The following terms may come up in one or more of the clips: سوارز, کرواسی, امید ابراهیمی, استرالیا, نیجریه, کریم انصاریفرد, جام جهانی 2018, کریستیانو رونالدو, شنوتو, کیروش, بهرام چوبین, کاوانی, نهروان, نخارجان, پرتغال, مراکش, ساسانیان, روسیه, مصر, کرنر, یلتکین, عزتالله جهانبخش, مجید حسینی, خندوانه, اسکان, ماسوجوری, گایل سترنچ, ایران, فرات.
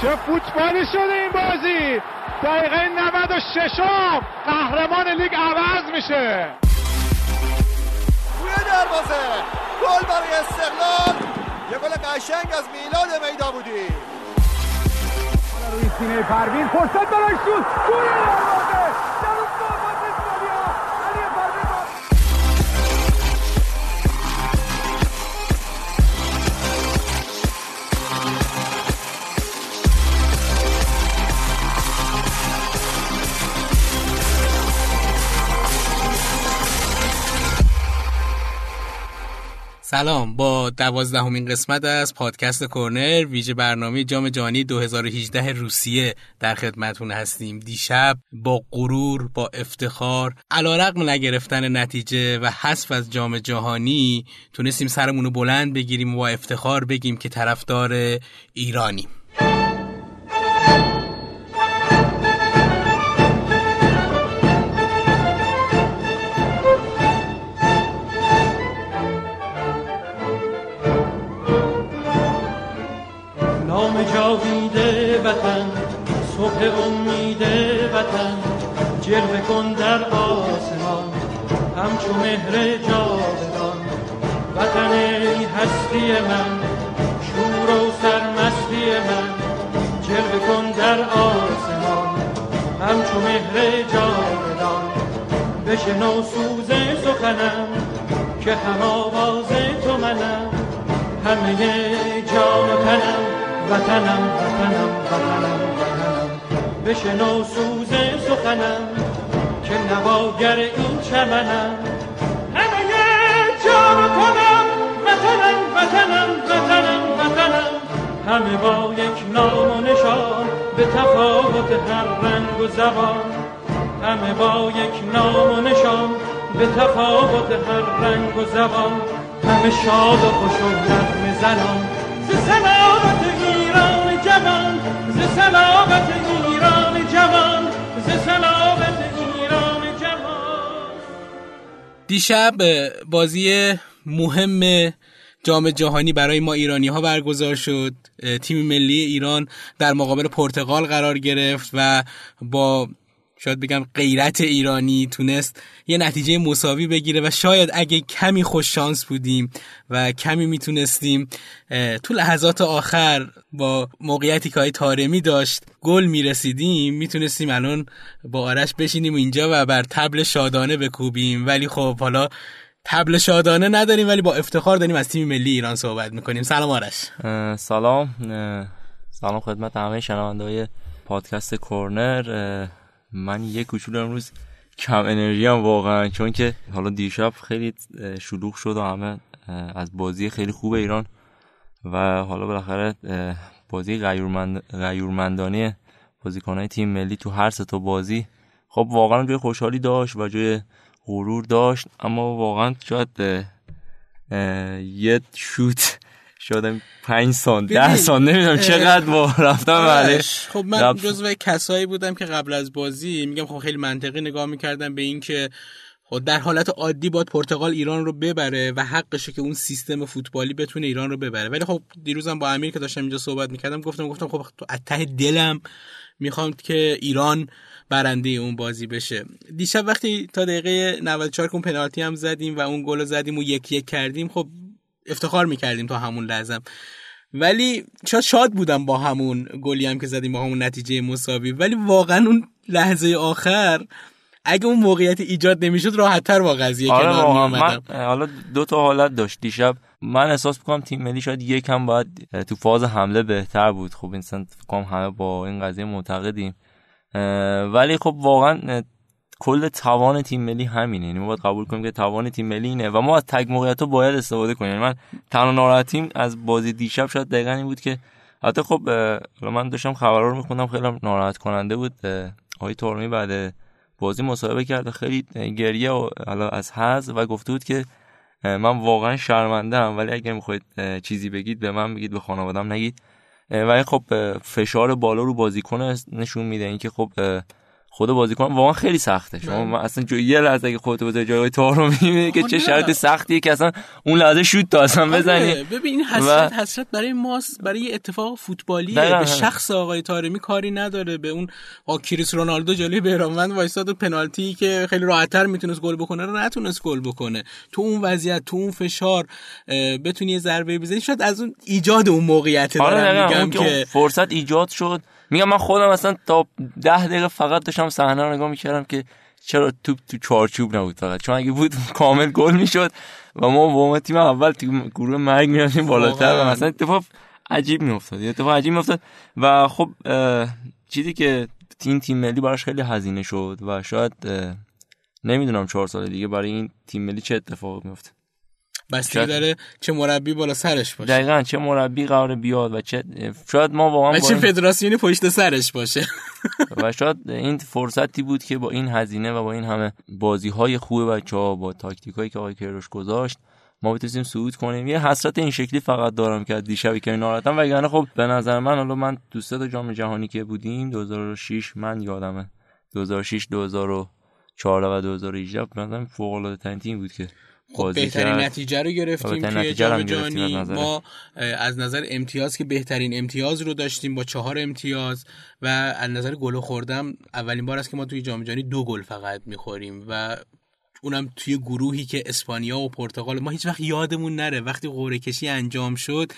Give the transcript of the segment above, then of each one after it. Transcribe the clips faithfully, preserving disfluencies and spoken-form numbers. چه فوتبالی شده این بازی. دقیقه نود و شش قهرمان لیگ عوض میشه. روی دروازه گل برای استقلال. یه گل قشنگ از میلاد میدا بودی. روی سینه پروین فرصت برای شوت. گل دروازه. سلام، با دوازدهمین قسمت از پادکست کرنر ویژه برنامه جام جهانی دو هزار و هجده روسیه در خدمتتون هستیم. دیشب با غرور، با افتخار، علیرغم نگرفتن نتیجه و حذف از جام جهانی تونستیم سرمون رو بلند بگیریم و با افتخار بگیم که طرفدار ایرانیم. وطن صبح امید وطن جلوه کن در آسمان همچو مهر جاودان. وطن ای هستی من، شور و سرمستی من، جلوه کن در آسمان همچو مهر جاودان. بشنو سوز سخنم که هم آواز تو منم، همه جان و تنم وطنم وطنم وطنم وطنم. بشنو سوز سخنم که نواگر این چمنم، همه جان کنم وطنم وطنم وطنم وطنم. همه با یک نام و نشان به تفاوت هر رنگ و زبان، همه با یک نام و نشان به تفاوت هر رنگ و زبان. همه شاد و خوش و نغمه زنان ز سلامت ایران جوان، ز سلامت ایران جوان، ز سلامت ایران جوان. دیشب بازی مهم جام جهانی برای ما ایرانی ها برگزار شد. تیم ملی ایران در مقابل پرتغال قرار گرفت و با شاید بگم غیرت ایرانی تونست یه نتیجه مساوی بگیره و شاید اگه کمی خوش شانس بودیم و کمی میتونستیم تو لحظات آخر با موقعیتی که طارمی داشت گل میرسیدیم، میتونستیم الان با آرش بشینیم اینجا و بر طبل شادانه بکوبیم. ولی خب حالا طبل شادانه نداریم، ولی با افتخار داریم از تیم ملی ایران صحبت میکنیم. سلام آرش. اه سلام اه سلام خدمت همه شنونده‌های پادکست کرنر. من یه کوچولو امروز کم انرژی ام واقعا، چون که حالا دیشب خیلی شلوغ شد و همه از بازی خیلی خوب ایران و حالا بالاخره بازی غیورمند غیورمندانه بازیکنان تیم ملی تو هر سه تا بازی خب واقعا جای خوشحالی داشت و جای غرور داشت، اما واقعا شاید یه شوت شدم پنج سال ده سال نمیدونم چقدر با رفتم ولش. خب من رب... جزو کسایی بودم که قبل از بازی میگم خب خیلی منطقی نگاه میکردم به این که خب در حالت عادی باید پرتغال ایران رو ببره و حقشه که اون سیستم فوتبالی بتونه ایران رو ببره. ولی خب دیروزم با امیر که داشتم اینجا صحبت میکردم گفتم گفتم خب از ته دلم میخوام که ایران برنده اون بازی بشه. دیشب وقتی تا دقیقه نود و چهار اون پنالتی هم زدیم و اون گل رو زدیم و یک یک کردیم خب افتخار میکردیم تا همون لحظه، ولی شاد شاد بودم با همون گلی هم که زدیم با همون نتیجه مساوی. ولی واقعا اون لحظه آخر اگه اون موقعیت ایجاد نمیشد راحت‌تر با قضیه آره کنار میومدم. حالا دو تا حالت داشت دیشب. من احساس می‌کنم تیم ملی شاید یکم باید تو فاز حمله بهتر بود. خب انسان فکر همه با این قضیه معتقدیم، ولی خب واقعا کل توان تیم ملی همینه، یعنی ما باید قبول کنیم که توان تیم ملی اینه و ما از تک موقعیت‌ها باید استفاده کنیم. یعنی من تنها ناراحتیم از بازی دیشب شاید دقیقاً این بود که البته خب من داشتم خبرها رو می‌خوندم خیلی ناراحت کننده بود. آقای طارمی بعد بازی مصاحبه کرد خیلی گریه و حالا از حزن و گفته بود که من واقعاً شرمنده‌ام، ولی اگه می‌خواید چیزی بگید به من بگید، به خانواده‌ام نگید. ولی خب فشار بالا رو بازیکن نشون میده، اینکه خب خود بازیکن واقعا خیلی سخته. شما من اصلا جو یه لحظه اگه خودت بذاری جای طارمی میبینی که چه شرط سختیه که اصلا اون لحظه شوت تا اصلا بزنی. ببین حسرت و... حسرت برای ماست، برای اتفاق فوتبالیه، به شخص آقای طارمی کاری نداره. به اون کریستیانو رونالدو جلوی بیرانوند وایساد و پنالتی که خیلی راحت‌تر میتونست گل بکنه رو نتونست گل بکنه. تو اون وضعیت، تو اون فشار بتونی یه ضربه بزنی، شاید از اون ایجاد اون موقعیت دارم میگم که فرصت ایجاد شد. میگم من خودم اصلا تا ده دقیقه فقط داشتم صحنه رو نگاه میکردم که چرا توپ تو چارچوب نبود فقط، چون اگه بود کامل گل میشد و ما با تیم اول تو گروه مرگ میرفتیم بالاتر و مثلا اتفاق عجیب میافتاد اتفاق عجیب میافتاد و خب چیزی که تیم تیم ملی براش خیلی هزینه شد و شاید نمیدونم چهار سال دیگه برای این تیم ملی چه اتفاق میفته. بستگی داره چه مربی بالا سرش باشه، دقیقاً چه مربی قرار بیاد و چه شاید ما واقعا و چه فدراسیونی پشت سرش باشه و شاید این فرصتی بود که با این هزینه و با این همه بازی‌های خوب بچه‌ها، با تاکتیکایی که آقای کیروش گذاشت، ما بتونیم صعود کنیم. یه حسرت این شکلی فقط دارم که دیشب که ناراحتم، وگرنه خب به نظر من حالا من تو سه تا جام جهانی که بودیم دو هزار و شش من یادمه دو هزار و شش دو هزار و چهارده و دو هزار و هجده به نظرم فوق‌العاده ترین تیم بود که خب بهترین نتیجه رو گرفتیم توی جام جهانی. ما از نظر امتیاز که بهترین امتیاز رو داشتیم با چهار امتیاز و از نظر گل خوردم اولین بار است که ما توی جام جهانی دو گل فقط میخوریم و اونم توی گروهی که اسپانیا و پرتغال. ما هیچ وقت یادمون نره وقتی قرعه کشی انجام شد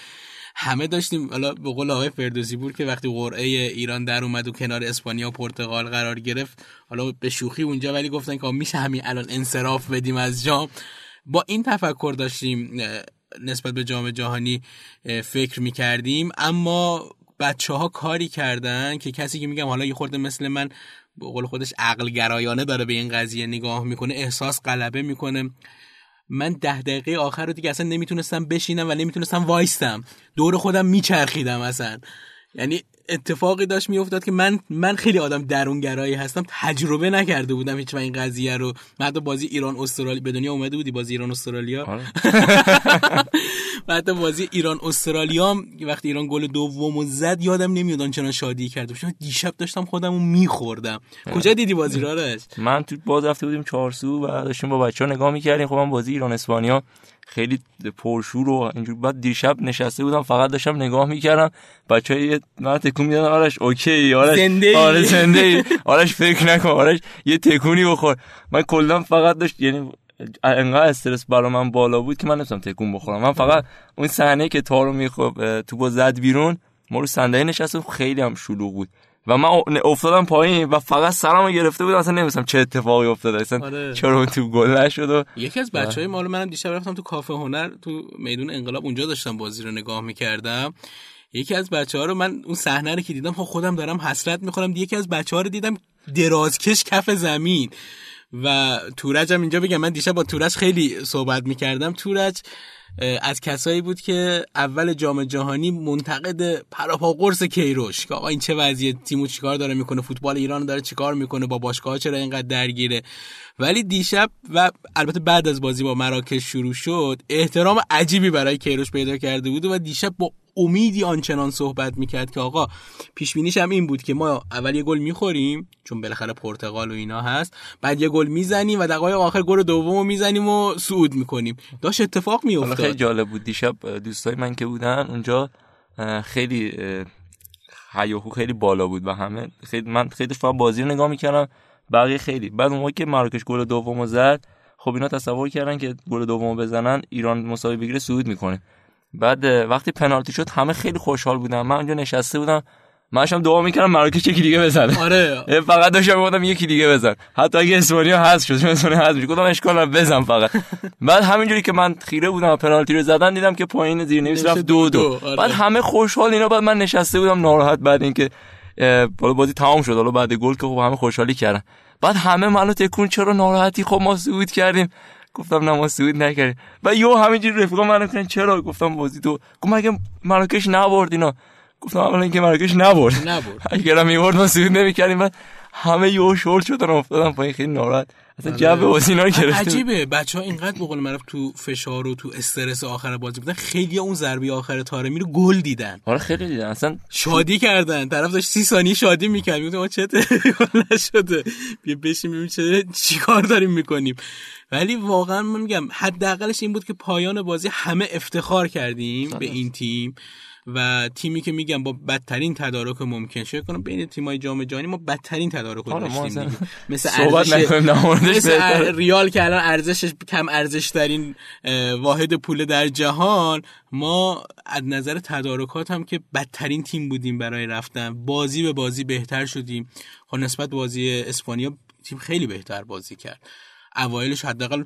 همه داشتیم، حالا به قول آقای فردوسی پور که وقتی قرعه ایران در اومد و کنار اسپانیا و پرتغال قرار گرفت، حالا به شوخی اونجا ولی گفتن که میشه همین الان انصراف بدیم از جام. با این تفکر داشتیم نسبت به جام جهانی فکر می‌کردیم، اما بچه‌ها کاری کردن که کسی که میگم حالا یه خورده مثل من به قول خودش عقل گرایانه داره به این قضیه نگاه میکنه، احساس غلبه میکنه. من ده دقیقه آخر رو دیگه اصلا نمیتونستم بشینم و نمیتونستم وایستم، دور خودم میچرخیدم اصلا. یعنی اتفاقی داشت میافتاد که من من خیلی آدم درونگرایی هستم، تجربه نکرده بودم هیچ وقت این قضیه رو. من حتی بازی ایران استرالیا به دنیا اومده بودی، بازی ایران استرالیا بعد بازی ایران استرالیا وقتی ایران گل دومو زد یادم نمیاد آنچنان شادی کردم، چون دیشب داشتم خودمو میخوردم. کجا دیدی بازی رو؟ من تو باز رفته بودیم چارسو و داشتیم با بچه‌ها نگاه می‌کردیم. خب من بازی ایران اسپانیا خیلی پرشور و اینجوری بعد دیشب نشسته بودم فقط داشتم نگاه میکردم، بچه‌ها من تکون میدادن، آرش اوکی، آرش آره زنده ای، آرش فکر نکن، آرش یه تکونی بخور. من کلا فقط داشت، یعنی انقدر استرس برای من بالا بود که من نمی‌تونم تکون بخورم. من فقط اون صحنه که تارمی خب توپو زد بیرون، ما رو صندلی نشستم، خیلی هم شلوغ بود و من افتادم پایین و فقط سرمو گرفته بودم، اصلا نمی‌دونستم چه اتفاقی افتاد، اصلا آره. چرا تو گل نشد. و یکی از بچهای ما رو منم دیشب رفتم تو کافه هنر تو میدون انقلاب، اونجا داشتم بازی رو نگاه می‌کردم. یکی از بچه‌ها رو من اون صحنه رو که دیدم خودم دارم حسرت می‌خورم. یکی از بچه‌ها رو دیدم درازکش کف زمین و تورج هم اینجا بگم، من دیشب با تورج خیلی صحبت می‌کردم. تورج از کسایی بود که اول جام جهانی منتقد پراپا قرص کیروش که آقا این چه وضعیه، تیمو چیکار داره میکنه، فوتبال ایران داره چیکار میکنه، با باشگاه‌ها چرا اینقدر درگیره. ولی دیشب و البته بعد از بازی با مراکش شروع شد، احترام عجیبی برای کیروش پیدا کرده بود و دیشب با امیدی آنچنان صحبت میکرد که آقا پیش بینیش هم این بود که ما اول یه گل میخوریم چون بالاخره پرتغال و اینا هست، بعد یه گل میزنیم و دقایق آخر گل دومو میزنیم و صعود میکنیم. داش اتفاق میافتاد. خیلی جالب بود دیشب، دوستای من که بودن اونجا خیلی هیاهو خیلی بالا بود و همه خیلی، من خیلی فقط بازی رو نگاه میکردم، بقیه خیلی. بعد اون موقع که مراکش گل دومو زد، خب اینا تصور کردن که گل دومو بزنن ایران مساوی بگیره صعود میکنه. بعد وقتی پنالتی شد همه خیلی خوشحال بودن، من اونجا نشسته بودم، من داشتم دعا میکردم مراکش یکی دیگه بزنه. آره فقط داشتم میگفتم یکی دیگه بزن، حتی اگه اسپانیا حذف شد، چون اسپانیا حذف شد گفتم اشکال نداره بزن فقط. بعد همینجوری که من خیره بودم پنالتی رو زدن، دیدم که پایین زیرنویس رفت دو دو. آره. بعد همه خوشحال اینا، بعد من نشسته بودم ناراحت بعد اینکه بازی تمام شد، حالا بعد گل که خب همه خوشحالی کردن. بعد همه منو تکون، چرا ناراحتی؟ خب ما صعود کردیم. گفتم نه ما سود نکردیم. و یو همینجوری رفیقا منو گفتن چرا؟ گفتم بازی تو، گفتم مگه مراکش نبرد اینا؟ گفتم اولا اینکه مراکش نبرد نبرد اگه را میبرد ما سود نمیکردیم. بعد همه یهو شورت شدن افتادن پایین، خیلی ناراحت اصلا جبه بازی اینا رو گرفت. عجیبه بچه‌ها اینقدر به قول معروف تو فشار و تو استرس آخر بازی بودن، خیلی اون ضربه آخر طارمی رو گل دیدن. آره خیلی دیدن، اصلا شادی کردن، طرف داشت سی ثانیه شادی می‌کرد میگفت ما چته گل نشده بیا بشیم ببین چه چیکار داریم می‌کنیم. ولی واقعا من میگم حداقلش این بود که پایان بازی همه افتخار کردیم به این تیم و تیمی که میگم با بدترین تدارک ممکن شده کنم بین تیمای جام جهانی ما بدترین تدارک رو داشتیم دیگه. مثل صحبت نکنیم مثل ریال که الان ارزشش کم ارزش ترین واحد پول در جهان، ما از نظر تدارکات هم که بدترین تیم بودیم برای رفتن. بازی به بازی بهتر شدیم، خب نسبت بازی اسپانیا تیم خیلی بهتر بازی کرد. اوایلش حداقل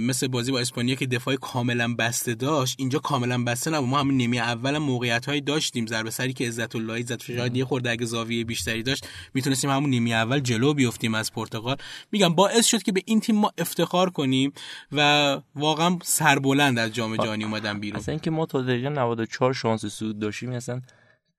مثل بازی با اسپانیا که دفاع کاملا بسته داشت، اینجا کاملا بسته نبود. ما همین نیمه اول موقعیت‌هایی داشتیم، ضربه سری که عزتالله عزت شاید یه خورده اگه زاویه بیشتری داشت میتونستیم همون نیمه اول جلو بیافتیم از پرتغال. میگم باعث شد که به این تیم ما افتخار کنیم و واقعا سربلند از جام جهانی اومدن بیرون. اصلا اینکه ما تا دقیقه نود و چهار شانس صعود داشتیم اصلا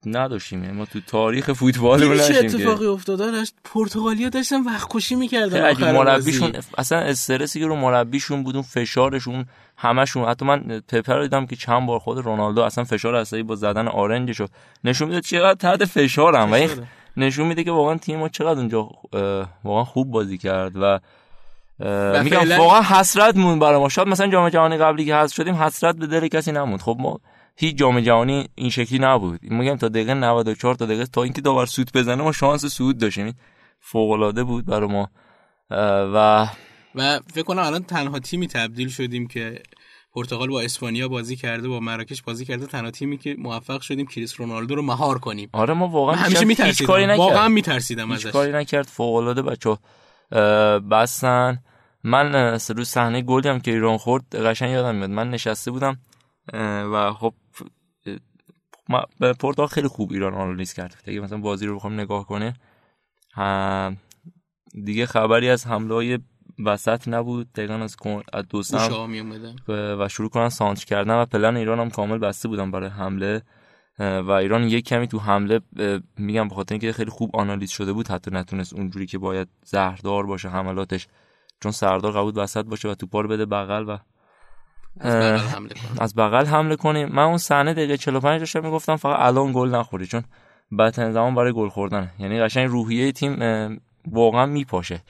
نداشتیم، ما تو تاریخ فوتبال بلاشیم که چه اتفاقی افتادنش. پرتغالیا داشتن وقت کشی می‌کردن آخر مربیشون، اصلا استرسی که رو مربیشون بود، اون فشارشون همشون. حتی من پپر دیدم که چند بار خود رونالدو اصلا فشار اصلی با زدن آرنجشو نشون میده چقدر تحت فشارن و این نشون میده که واقعا تیم ما چقدر اونجا واقعا خوب بازی کرد و میگم فعلا... واقعا حسرت مون برای ما. شاید مثلا جام جهانی قبلی که حذف شدیم حسرت به دل کسی نموند. خب ما هیچ جام جهانی این شکلی نبود. میگم تا دقیقه نود و چهار تا دقیقه تا اینکه دوباره سود بزنه ما شانس سود داشتیم. فوق العاده بود برای ما و و فکر کنم الان تنها تیمی تبدیل شدیم که پرتغال با اسپانیا بازی کرده، با مراکش بازی کرده، تنها تیمی که موفق شدیم کریستیانو رونالدو رو مهار کنیم. آره ما واقعا همیشه میترسیدیم، واقعا میترسیدم ازش. کاری نکرد، فوق العاده بچا بسن. من رو صحنه گلی هم که ایران خورد قشنگ یادم میاد، من نشسته بودم و خب ما پرتغال خیلی خوب ایران آنالیز کرد. اگه مثلا بازی رو بخوام نگاه کنه دیگه خبری از حمله‌های وسط نبود، دقیقاً از از دو سمت و شروع کردن سانتر کردن و پلن ایران هم کامل بسته بودن برای حمله و ایران یک کمی تو حمله میگم بخاطر اینکه خیلی خوب آنالیز شده بود حتی نتونست اونجوری که باید زهردار باشه حملاتش، چون سردار قبول وسط باشه و توپار بده بغل و از بغل حمله کنیم. از بغل حمله کنیم. من اون صحنه دقیقه چهل و پنج داشتم میگفتم فقط الان گل نخوری، چون بدترین زمان برای گل خوردن. یعنی قشنگ روحیه تیم واقعا میپاشه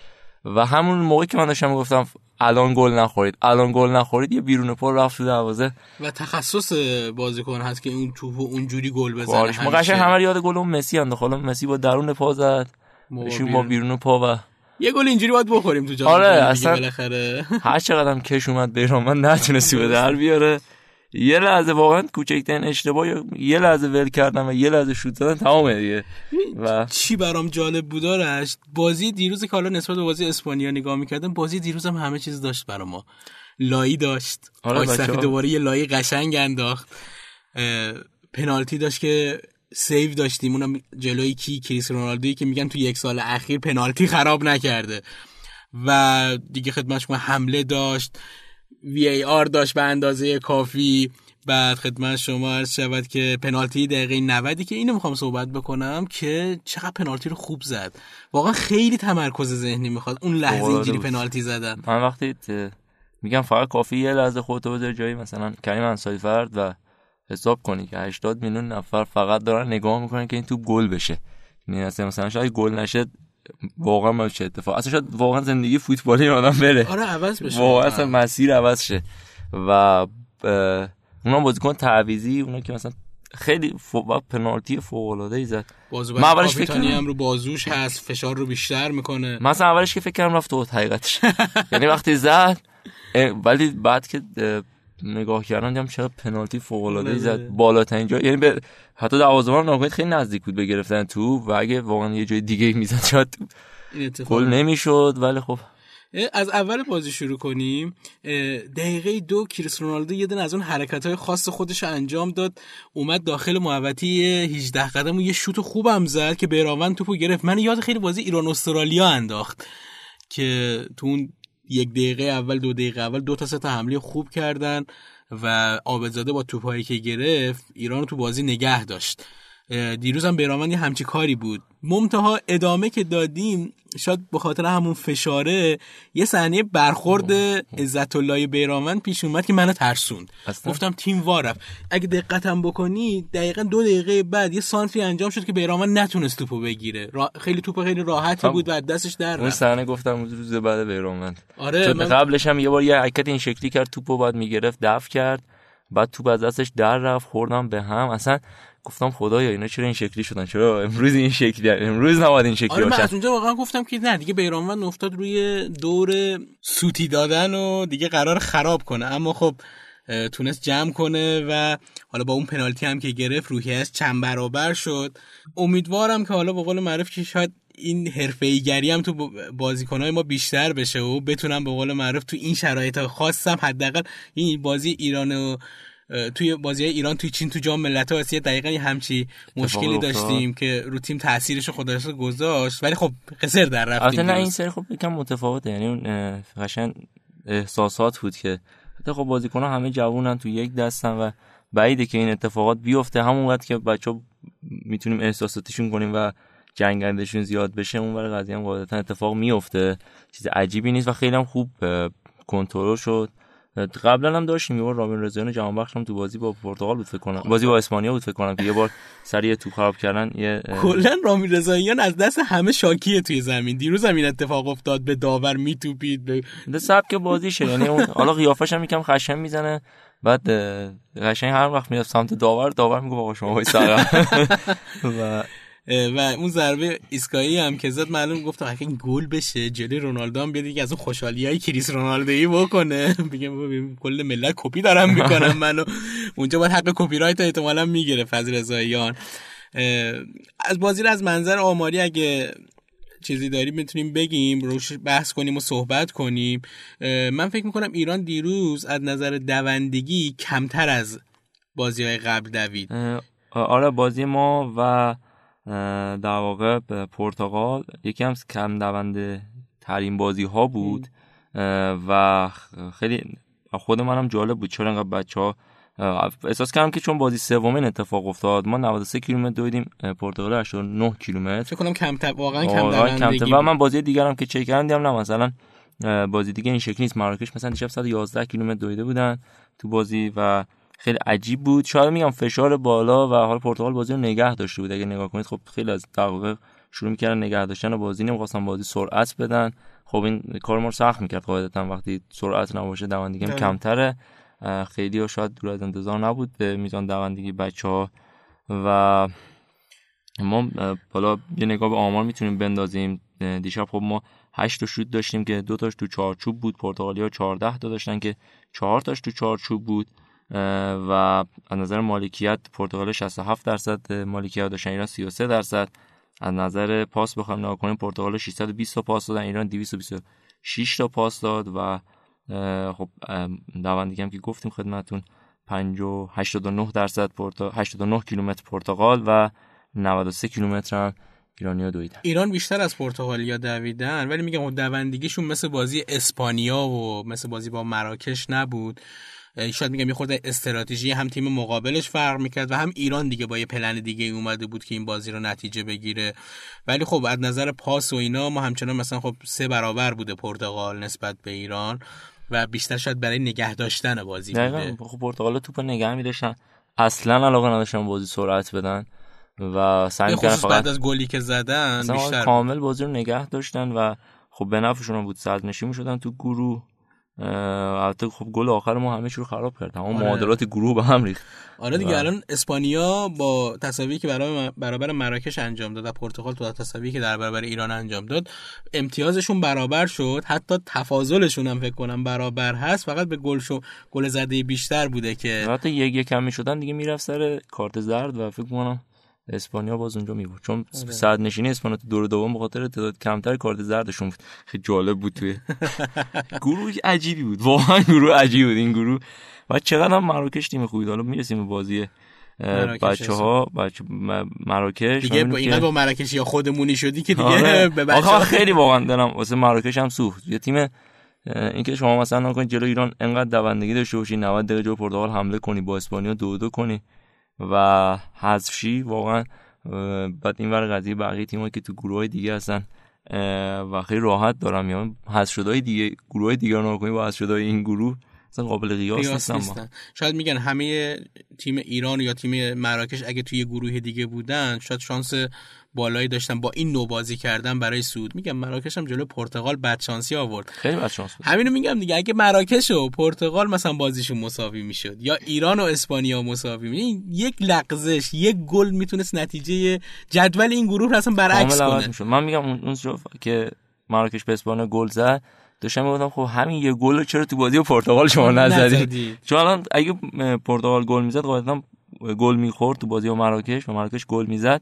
و همون موقعی که من داشتم میگفتم الان گل نخورید الان گل نخورید یه بیرون پا رفت تو دروازه و تخصص بازیکن هست که اون توپ اونجوری گل بزنه. ما قشنگ همه یاد گل اون مسی اند، خاله مسی با درون پا زد ایشون با بیرون پا و یه گل اینجوری باید بخوریم تو جام. آره اصلا بالاخره هر چقدر هم کش اومد بیرانوند نتونستی به در بیاره. یه لحظه واقعا کوچکترین اشتباه یه لحظه ول کردم و یه لحظه شوت زدن تمام دیگه. و چی برام جالب بود آرش بازی دیروز که حالا نسبت به بازی اسپانیا نگاه می‌کردم، بازی دیروز هم همه چیز داشت برام، ما لایی داشت. آره صفی دوباره یه لایی قشنگ انداخت، پنالتی داشت که سیو داشتیم، اونم جلوی کی کریستیانو رونالدویی که میگن توی یک سال اخیر پنالتی خراب نکرده و دیگه خدمتش ما حمله داشت، وی ای آر داشت به اندازه کافی. بعد خدمت شما عرض شود که پنالتی دقیقه نودی که اینو میخوام صحبت بکنم که چقدر پنالتی رو خوب زد، واقعا خیلی تمرکز ذهنی میخواد اون لحظه اینجوری پنالتی زدن. من وقتی میگم فقط کافی یه لحظه خودتو بذاری جایی مثلا کریم انصاریفرد و حساب کنی که هشتاد میلیون نفر فقط دارن نگاه میکنن که این توپ گل بشه. یعنی مثلا شاید گل نشه، واقعا ما چه اتفاق اصلا شاید واقعا زندگی فوتبالی آدم بره. آره عوض بشه. واقعا اصلا مسیر عوض شه و اونا بازیکن تعویضی اونا که مثلا خیلی فوق پنالتی فوق العاده زد. من اولش فکر کردم رو بازوش هست، فشار رو بیشتر میکنه. مثلا اولش که فکر کردم رفت تو حقیقتش. یعنی وقتی زد ولی بعد که نگاه کردن دیدم چرا پنالتی فوق العاده زد بالاترین جا، یعنی به حتی دروازه‌بان ناگهان خیلی نزدیک بود به گرفتن توپ و اگه واقعا یه جای دیگه میزد شاید گل نمیشد. ولی خب از اول بازی شروع کنیم. دقیقه دو کریستیانو رونالدو یه دونه از اون حرکت‌های خاص خودش رو انجام داد، اومد داخل محوطه هجده قدم و یه شوت خوبم زد که بیرانوند توپو گرفت. من یاد خیلی بازی ایران استرالیا انداخت که تو اون یک دقیقه اول دو دقیقه اول دو تا سه تا حمله خوب کردن و آبدزاده با توپایی که گرفت ایران رو تو بازی نگه داشت دیروز هم بیرانوند همچی کاری بود. منتها ادامه که دادیم شاید به خاطر همون فشاره یه صحنه برخورد عزتالله بیرانوند پیش اومد که منو ترسوند. گفتم تیم وارف. اگه دقتم بکنی دقیقاً دو دقیقه بعد یه سانتری انجام شد که بیرانوند نتونست توپو بگیره. را... خیلی توپ خیلی راحتی بود و دستش در رفت. اون صحنه گفتم روز بعد بیرانوند. آره من... قبلش هم یه بار یه حرکت این شکلی کرد، توپو بعد میگرفت دفع کرد، بعد توپ از دستش در رفت، خوردم به هم. اصلا گفتم خدایا اینا چرا این شکلی شدن؟ چرا امروز این شکلی هست؟ امروز نباید این شکلی باشه. آره من از اونجا واقعا گفتم که نه دیگه بیرانوند افتاد روی دور سوتی دادن و دیگه قرار خراب کنه، اما خب تونست جمع کنه و حالا با اون پنالتی هم که گرفت روحیه از چند برابر شد. امیدوارم که حالا به قول معروف که شاید این حرفه‌ای‌گری هم تو بازیکن‌های ما بیشتر بشه و بتونم به قول معروف تو این شرایط خاصم حداقل این بازی ایران و توی بازی‌های ایران توی چین تو جام ملت‌های آسیا دقیقاً همچی مشکلی داشتیم که رو تیم تاثیرش خودش گذاشت، ولی خب قصر در رفتیم. البته نه این سری خب یکم متفاوته، یعنی اون قشنگ احساسات بود که البته خب بازیکن‌ها همه جوونن تو یک دستن و بعیده که این اتفاقات بیفته. همونقدر که بچه‌ها میتونیم احساساتشون کنیم و جنگندشون زیاد بشه، اون برای قضیه هم قاعدتا اتفاق میفته، چیز عجیبی نیست و خیلی هم خوب کنترل شد. قبلا هم داشتیم یه بار رامین رزاییان جهانبخش هم تو بازی با پرتغال بود فکر کنم، بازی با اسپانیا بود فکر کنم که یه بار سریع توپ خراب کردن. یه کلا رامین رزاییان از دست همه شاکیه توی زمین. دیروز هم این اتفاق افتاد، به داور میتوپید، به ده سبک بازیش، یعنی اون حالا قیافش هم یکم خشن میزنه، بعد قشنگ هر وقت میاد سمت داور داور میگه آقا شما وایس و و اون ضربه ایسکایی هم که زد معلوم گفتم اگه این گل بشه جلوی رونالدو هم بیاد دیگه از اون خوشحالیای کریس رونالدویی بکنه، بگم کل ملت کپی دارن میکنن منو. اونجا باید حق کپی رایت احتمالاً میگیره فضل رضاییان. از بازی رو از منظر آماری اگه چیزی داریم میتونیم بگیم، روش بحث کنیم و صحبت کنیم. من فکر میکنم ایران دیروز از نظر دوندگی کمتر از بازی‌های قبل دوید. آره بازی ما و در واقع پرتغال یکی هم کم دونده ترین بازی ها بود و خیلی خود منم جالب بود چرا اینقدر بچه ها احساس کردم که چون بازی سوم این اتفاق افتاد، ما نود و سه کیلومتر دویدیم، پرتغال هشتاد و نه کیلومتر، فکر کنم کمتر واقعا کم دوندگی بود. و من بازی دیگرم که چک کردم دیدم نه مثلا بازی دیگه این شکلی نیست. مراکش مثلا دیشب صد و یازده کیلومتر دویده بودن تو بازی و خیلی عجیب بود. شاید میگم فشار بالا و حالا پرتغال بازی رو نگه داشته بود. اگه نگاه کنید خب خیلی از دقایق شروع می‌کردن نگه داشتن و بازی نمی‌خواستن بازی سرعت بدن. خب این کار ما رو سخت می‌کرد قاعدتاً، وقتی سرعت نباشه دوندگی هم کمتره. خیلی ها شاید دور از انتظار نبود به میزان دوندگی بچه‌ها و ما بالا یه نگاه به آمار میتونیم بندازیم. دیشب خب ما هشت تا شوت داشتیم که دو تاش تو چارچوب بود، پرتغالیا چهارده تا داشتن که چهار تاش تو چارچوب بود و از نظر مالکیت پرتغال شصت و هفت درصد مالکیت داشتن، ایران سی و سه درصد. از نظر پاس بخوام نگاه کنیم پرتغال ششصد و بیست تا پاس دادن، ایران دویست و بیست و شش تا پاس داد و خب دوندگی هم که گفتیم خدمتتون هشتاد و نه درصد پرتغال، هشتاد و نه کیلومتر پرتغال و نود و سه کیلومتر هم ایرانی‌ها دویدن. ایران بیشتر از پرتغالیا دویدن، ولی میگم دوندگیشون مثل بازی اسپانیا و مثل بازی با مراکش نبود. شاید میگم یه خورده استراتژی هم تیم مقابلش فرق میکرد و هم ایران دیگه با یه پلن دیگه اومده بود که این بازی رو نتیجه بگیره. ولی خب از نظر پاس و اینا ما همچنان مثلا خب سه برابر بوده پرتغال نسبت به ایران و بیشتر شاید برای نگه داشتن بازی بوده. خب پرتغال توپ نگه می‌داشتن، اصلا علاقه نداشتن بازی سرعت بدن و سعی کردن فقط بعد از گلی که زدن بیشتر کامل بازی رو نگه داشتن و خب به نفعشون بود، صدرنشین می‌شدن تو گروه. البته خب گل آخر ما همه چی رو خراب کرد، تمام معادلات گروه به هم ریخت. آره دیگه و... الان اسپانیا با تساوی که برای برابر مراکش انجام داد و پرتغال تو تساوی که در برابر ایران انجام داد امتیازشون برابر شد، حتی تفاضلشون هم فکر کنم برابر هست، فقط به گل شو گل زده بیشتر بوده که حتی یک یک کمی شدن دیگه میرفت سر کارت زرد و فکر کنم اسپانیا باز اونجا میبرد چون صد نشینی اسپانیا تو دور دوم به خاطر تعداد کمتر کارت زردشون بود. خیلی جالب بود توی گروه عجیبی بود، واقعا گروه عجیبی بود این گروه و چقدر هم مراکش تیم خوبی داره. میرسیم به بازی بچه‌ها بچه مراکش دیگه، با اینقدر با مراکش یا خودمونی شدی که دیگه به بچه‌ها خیلی واقعا دلم واسه مراکش هم سوخت. یه تیم اینکه شما مثلا نکنید جلوی ایران انقدر دوندگی داشته باشی نود دقیقه جو پرتغال حمله کنی با اسپانیا دو دو کنی و حذفشی واقعا. بعد این ور قضیه بقیه تیمایی که تو گروهای دیگه هستن و خیلی راحت دارم میام حذف شدهای دیگه گروهای دیگه رو نگاه با حذف شدهای این گروه اصلا قابل قیاس نیستن. با. شاید میگن همه تیم ایران یا تیم مراکش اگه توی گروه دیگه بودن شاید شانس بالایی داشتن با این نوع بازی کردن برای صعود. میگم مراکش هم جلوی پرتغال بدشانسی آورد، خیلی بدشانس بود. همین رو میگم دیگه، اگه مراکش و پرتغال مثلا بازیشون مساوی میشد یا ایران و اسپانیا مساوی میشد، یک لغزش یک گل میتونست نتیجه جدول این گروه رو اصلا برعکس کنه. من میگم اون شوف که مراکش به اسپانیا گل زد داشتم میگفتم خب همین یه گل چرا تو بازی پرتغال شما نزدید؟ چون الان اگه پرتغال گل میزد قاعدتا گل میخورد تو بازی مراکش و مراکش گل میزد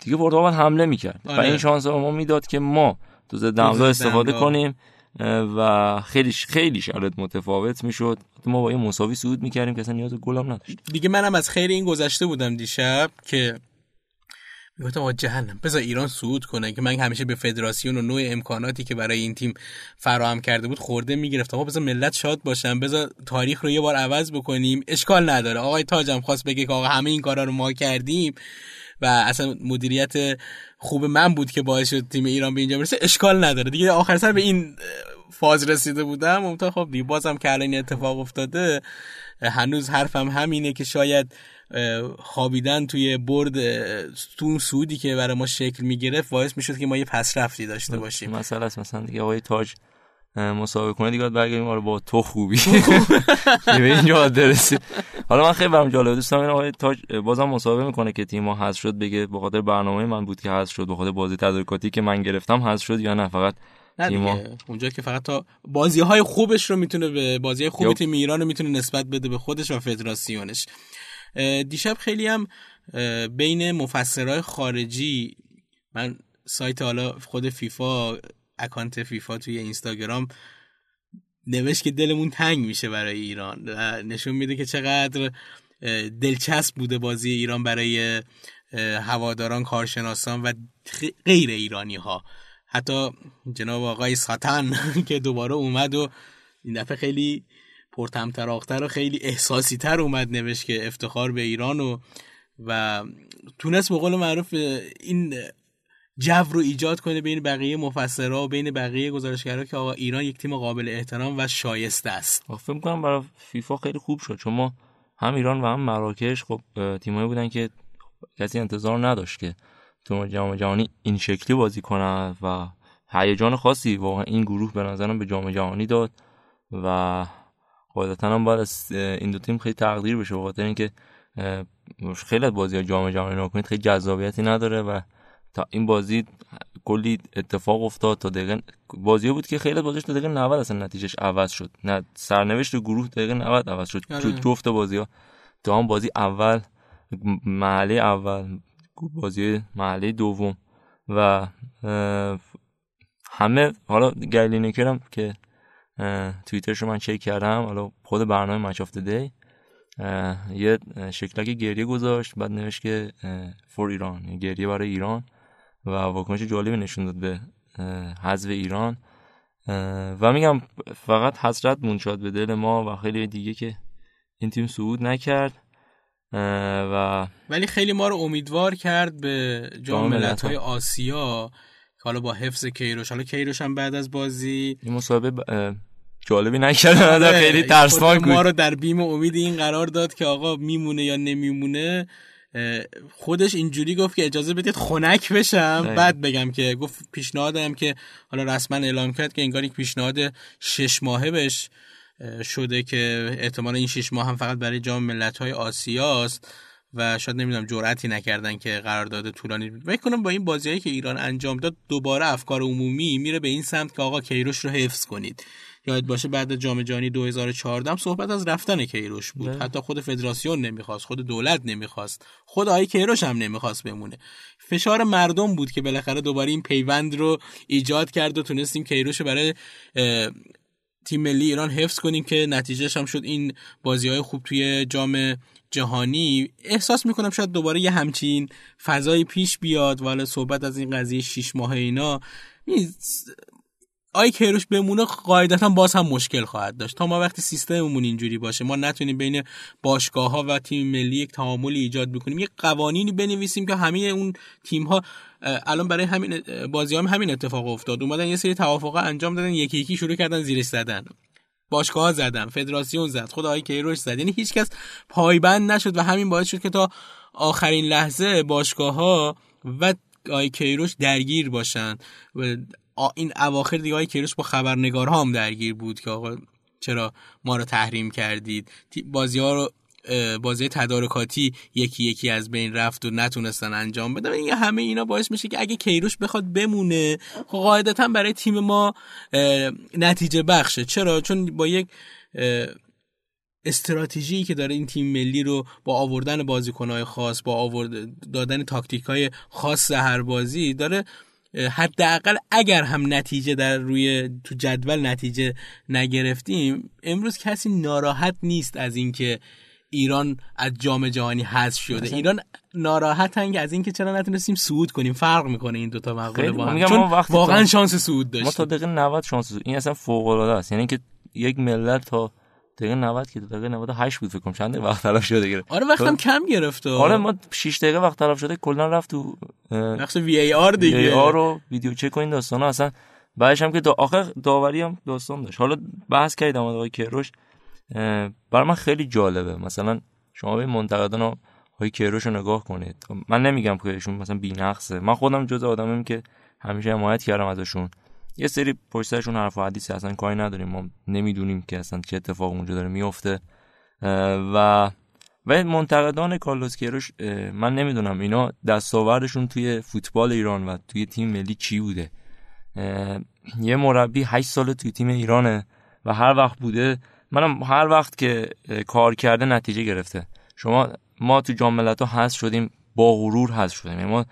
دیگه پرتغال حمله میکرد و این شانس رو ما میداد که ما تو ضد حمله استفاده کنیم و خیلی خیلی شرط متفاوت میشد. ما با این مساوی صعود میکردیم که اصلا نیاز به گل هم نداشت دیگه. منم از خیر این گذشته بودم دیشب که میگفتم آ جهنم بذار ایران صعود کنه، که من همیشه به فدراسیون و نوع امکاناتی که برای این تیم فراهم کرده بود خورده میگرفتم. آقا بذار ملت شاد باشن، بذار تاریخ رو یه بار عوض بکنیم، اشکال نداره. آقای تاجم خواست بگه که آقا همه این کارا رو ما کردیم و اصلا مدیریت خوب من بود که باعث شد تیم ایران به اینجا برسه، اشکال نداره دیگه. آخر سر به این فاز رسیده بودم اونتا. خب دیگه بازم که الان اتفاق افتاده، هنوز حرفم همینه که شاید خوابیدن توی برد تو اون سودی که برای ما شکل میگرفت باعث میشد که ما یه پس رفتی داشته باشیم. مثلا مثلا دیگه آقای تاج مسابقه کنه دیگه، برگردیم آره با تو خوبی به اینجا آدرسی. حالا من خیلی برام جالب دوستام این آقای تاج بازم مسابقه میکنه که تیم ما حذف شد بگه به خاطر برنامه من بود که حذف شد، به خاطر بازی تدارکاتی که من گرفتم حذف شد، یا نه فقط تیم‌ها اونجا که فقط تا بازی‌های خوبش رو میتونه به بازی‌های خوب تیم ایران رو میتونه نسبت بده به خودش و فدراسیونش. دیشب خیلی هم بین مفسرای خارجی، من سایت حالا خود فیفا اکانت فیفا توی اینستاگرام نوشت که دلمون تنگ میشه برای ایران، نشون میده که چقدر دلچسب بوده بازی ایران برای هواداران، کارشناسان و غیر ایرانی ها. حتی جناب آقای ساتن که دوباره اومد و این دفعه خیلی پرطمطراق‌تر و خیلی احساسی تر اومد نوشت که افتخار به ایران و و تونست به قول معروف این جو رو ایجاد کنه بین بقیه مفسرها و بین بقیه گزارشگرها که آقا ایران یک تیم قابل احترام و شایسته است. فکر می‌کنم برای فیفا خیلی خوب شد، چون ما هم ایران و هم مراکش خب تیمایی بودن که کسی انتظار نداشت که تو جام جهانی این شکلی بازی کنه و هیجان خاصی واقعا این گروه به نظرم به جام جهانی داد و قاعدتاً هم باید این دو تیم خیلی تقدیر بشه، بخاطر اینکه خیلی بازی ها جام جهانی نکنید خیلی جذابیتی نداره و تا این بازی کلی اتفاق افتاد. تا دقیقه بازی بود که خیلی بازیش تا دقیقه نود اصلا نتیجهش عوض شد، نه سرنوشت گروه دقیقه نود عوض شد. جفت بازی ها تا هم بازی اول محله اول بازی محله دوم و همه. حالا گلینکرم که توییترش رو من چک کردم، حالا خود برنامه مچ آف د دی یه شکلک گریه گذاشت، بعد نوشت که فور ایران، گریه برای ایران و واکنش جالبی نشون داد به حذف ایران و میگم فقط حسرت مون شد به دل ما و خیلی دیگه که این تیم صعود نکرد و ولی خیلی ما رو امیدوار کرد به جام ملت‌های آسیا که حالا با حفظ کیروش، حالا کیروش هم بعد از بازی این مسابقه ب... جالبی نکرد، خیلی ترسناک بود. ما رو در بیم و امید این قرار داد که آقا میمونه یا نمیمونه. خودش اینجوری گفت که اجازه بدید خنک بشم داید. بعد بگم که گفت پیشنهادم که حالا رسما اعلام کرد که انگار یک پیشنهاد شش ماهه بهش شده که احتمال این شش ماه هم فقط برای جام ملت‌های آسیا است و شاید نمیدونم جرأتی نکردن که قرارداد طولانی فکر کنم با این بازیایی که ایران انجام داد دوباره افکار عمومی میره به این سمت که آقا کیروش رو حفظ کنید. یاد باشه بعد از جام جهانی دو هزار و چهارده هم صحبت از رفتن کیروش بود ده. حتی خود فدراسیون نمیخواست، خود دولت نمیخواست، خود آقای کیروش هم نمیخواست بمونه. فشار مردم بود که بالاخره دوباره این پیوند رو ایجاد کرد و تونستیم کیروش برای تیم ملی ایران حفظ کنیم که نتیجهش هم شد این بازی‌های خوب توی جام جهانی. احساس میکنم شاید دوباره یه همچین فضایی پیش بیاد. والا صحبت از این قضیه شش ماهه اینا آی کیروش بمونه قاعدتا باز هم مشکل خواهد داشت تا ما وقتی سیستممون اینجوری باشه، ما نتونیم بین باشگاه‌ها و تیم ملی یک تعاملی ایجاد بکنیم، یک قوانینی بنویسیم که همه اون تیم‌ها الان برای همین بازیام هم همین اتفاق افتاد، اومدن یه سری توافقا انجام دادن، یکی یکی شروع کردن زیرش زدن، باشگاه‌ها زدن، فدراسیون زد، خود آی کیروش زد، یعنی هیچکس پایبند نشد و همین باعث شد که تا آخرین لحظه باشگاه‌ها و آی کیروش درگیر باشن. این اواخر دیگه آی کیروش با خبرنگارها هم درگیر بود که آقا چرا ما رو تحریم کردید، بازی‌ها رو بازی تدارکاتی یکی یکی از بین رفت و نتونستن انجام بدن. این همه اینا باعث میشه که اگه کیروش بخواد بمونه خب قاعدتا برای تیم ما نتیجه بخشه. چرا؟ چون با یک استراتژی که داره این تیم ملی رو با آوردن بازیکن‌های خاص، با آوردن دادن تاکتیک‌های خاص هر بازی داره حداقل اگر هم نتیجه در روی تو جدول نتیجه نگرفتیم، امروز کسی ناراحت نیست از اینکه ایران از جام جهانی حذف شده. ایران ناراحتن که از اینکه چرا نتونستیم صعود کنیم. فرق میکنه این دو تا مقوله با هم، چون واقعا شانس صعود داشتیم. ما تا دقیقه نود شانس صعود، این اصلا فوق العاده است، یعنی که یک ملت تا دقیقه نود که دقیقه نود و هشت بود فکر کنم چند وقت تلف شده گرفت. آره وقتم کم گرفت. آره ما شش دقیقه وقت تلف شده کلا رفت تو بخش وی ای آر دیگه، وی ای آر رو ویدیو چک و این داستانا، اصلا بعدش هم که تا آخر داوری هم داستان داشت. حالا بحث کردیم آقای کیروش، برای من خیلی جالبه، مثلا شما به منتقدان های کیروش رو نگاه کنید، من نمیگم که ایشون مثلا بی‌نقصه، من خودم جز آدمیم که همیشه حمایت کردم ازشون، یه سری پشت سرشون حرف و حدیث اصلا کاری نداریم، ما نمیدونیم که اصلا چه اتفاق اونجا داره میفته و و منتقدان کارلوس کیروش من نمیدونم اینا دستاوردشون توی فوتبال ایران و توی تیم ملی چی بوده. یه مربی هشت سال توی تیم ایرانه و هر وقت بوده، منم هر وقت که کار کرده نتیجه گرفته. شما ما تو جام ملت‌ها حذف شدیم، با غرور حذف شدیم، ما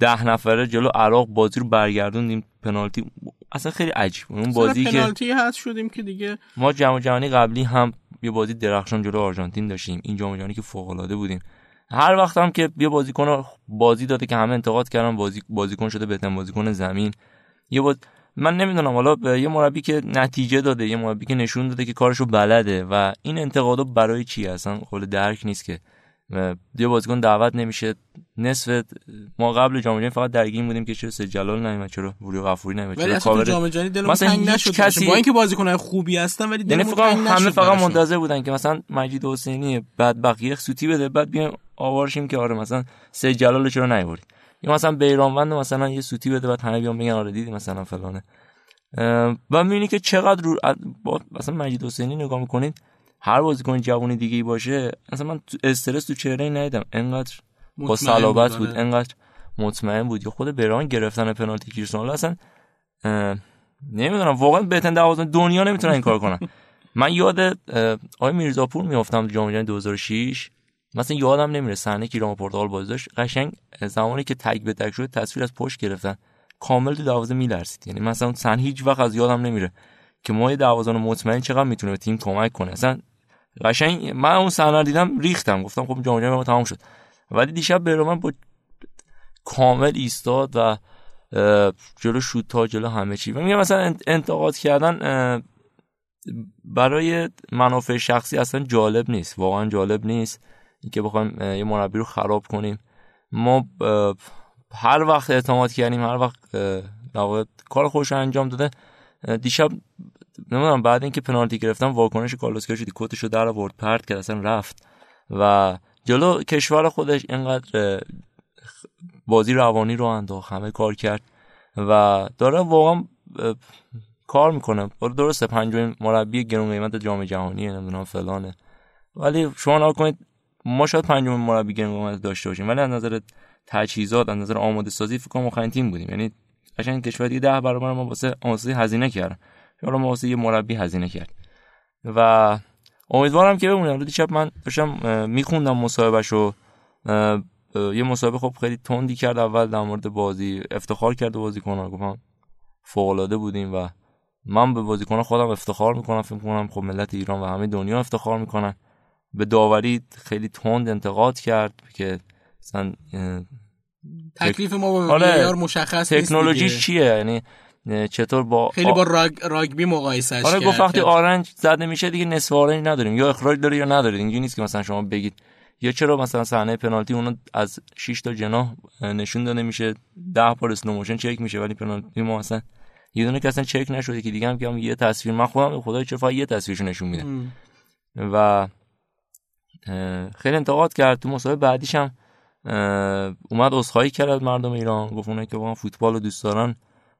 ده نفره جلو عراق بازی رو برگردوندیم پنالتی، اصلا خیلی عجیب اون بازی که پنالتی حذف شدیم که دیگه. ما جام جهانی قبلی هم یه بازی درخشان جلو آرژانتین داشتیم، این جام جهانی که فوق‌العاده بودیم، هر وقت هم که یه بازیکن بازی داده که همه انتقاد کردن بازی بازیکن شده بهترین بازیکن زمین، یه باز... من نمیدونم، حالا یه مربی که نتیجه داده، یه مربی که نشون داده که کارشو بلده و این انتقادا برای چی اصلا قابل درک نیست که یه بازیکن دعوت نمیشه. نصف ما قبل جام جهانی فقط درگیر بودیم که چرا سه جلال نمیاد، چرا وری غفوری نمیاد، چرا کاور جام جهانی دلمون تنگ نشد کسی... با اینکه بازیکن‌های خوبی هستن ولی دلمون تنگ نشد، همه فقط منتظر بودن که مثلا مجید حسینی بدبخت یک سوتی بده بعد بیان آوارشیم که آره مثلا سه جلال چرا نیوردی، یا مثلا بیرانوند مثلا یه سوتی بده بعد همه بیان بگن آره دیدی مثلا فلانه. و می‌بینی که چقدر رو... مثلا مجید حسینی نگاه می‌کنید هر بازیکن جوانی دیگه‌ای باشه، مثلا من استرس تو چهره‌ای ندیدم، انقدر با صلابت بود، بود انقدر مطمئن بود. یا خود بیرانوند گرفتن پنالتی کریستیانو اصلا نمیدونم، واقعا بهترین دروازه‌بان دنیا نمیتونن این کار کنن. من یاد آقای میرزاپور میافتم جام جهانی دو هزار و شش، مثلا یادم نمیره صحنه که ایران و پرتغال بازی داشت، قشنگ زمانی که تک به تک شد تصویر از پشت گرفتن کامل تو دروازه میلرزید، یعنی مثلا صحنه هیچ وقت از یادم نمیره که ما دروازه‌بان مطمئن چقدر میتونه به تیم کمک کنه. مثلا قشنگ من اون صحنه رو دیدم ریختم، گفتم خب جام جهانی ما تمام شد. ولی دیشب برام با کامل ایستاد و جلو شوت‌ها جلو همه چی. و میگم مثلا انتقاد کردن برای منافع شخصی اصلا جالب نیست، واقعا جالب نیست که بخوایم یه مربی رو خراب کنیم. ما هر وقت اعتماد کردیم، هر وقت کار خودش انجام داده. دیشب نمیدونم بعد اینکه پنالتی گرفتن واکنش کارلوس کیروش دیدی، کتشو در آورد پرت کرد اصلا رفت و جلو کشور خودش اینقدر بازی روانی رو انداخت، همه کار کرد و داره واقعا کار میکنه. درسته پنجمین مربی گرون قیمت جام جهانی نمیدونم فلانه، ولی شما نگاه کنید ما شاید پنجمین مربی گرون قیمت داشته باشیم ولی از نظر تجهیزات، از نظر آماده سازی فکر کنم آخرین تیم بودیم، یعنی قشنگ کشور دیگه ده برابر ما واسه آماده هزینه کرد، حالا ما واسه یه مربی هزینه کرد و امیدوارم که بمونم. دیشب من داشتم میخوندم مصاحبهشو، یه مصاحبه خب خیلی تندی کرد اول در مورد بازی، افتخار کرد به بازیکن‌ها، گفتم فوق العاده بودیم و من به بازیکن‌ها خودم افتخار میکنم، فکر میکنم خب ملت ایران و همه دنیا افتخار میکنن. به داوری خیلی تند انتقاد کرد که مثلا تکلیف ما با وی آر مشخص نیست، تکنولوژی چیه، یعنی چطور با خیلی با راگ... راگبی مقایسهش کرد. آره گفت وقتی آرنج زده میشه دیگه نصف آرنج نداریم، یا اخراج داره یا نداره، اینجوری نیست که مثلا شما بگید. یا چرا مثلا صحنه پنالتی اونو از شش تا جناح نشون داده میشه، ده بار اسلوموشن چک میشه، ولی پنالتی ما مثلا یه دونه که اصلا چک نشده که دیگه هم که یه تصویر، من خودم خدای چه فایده تصویرش نشون میده. و خیلی انتقاد کرد. تو مسابقه بعدیش هم اومد عذرخواهی کرد مردم ایران، گفت اونایی که واقعا فوتبال رو دوست دارن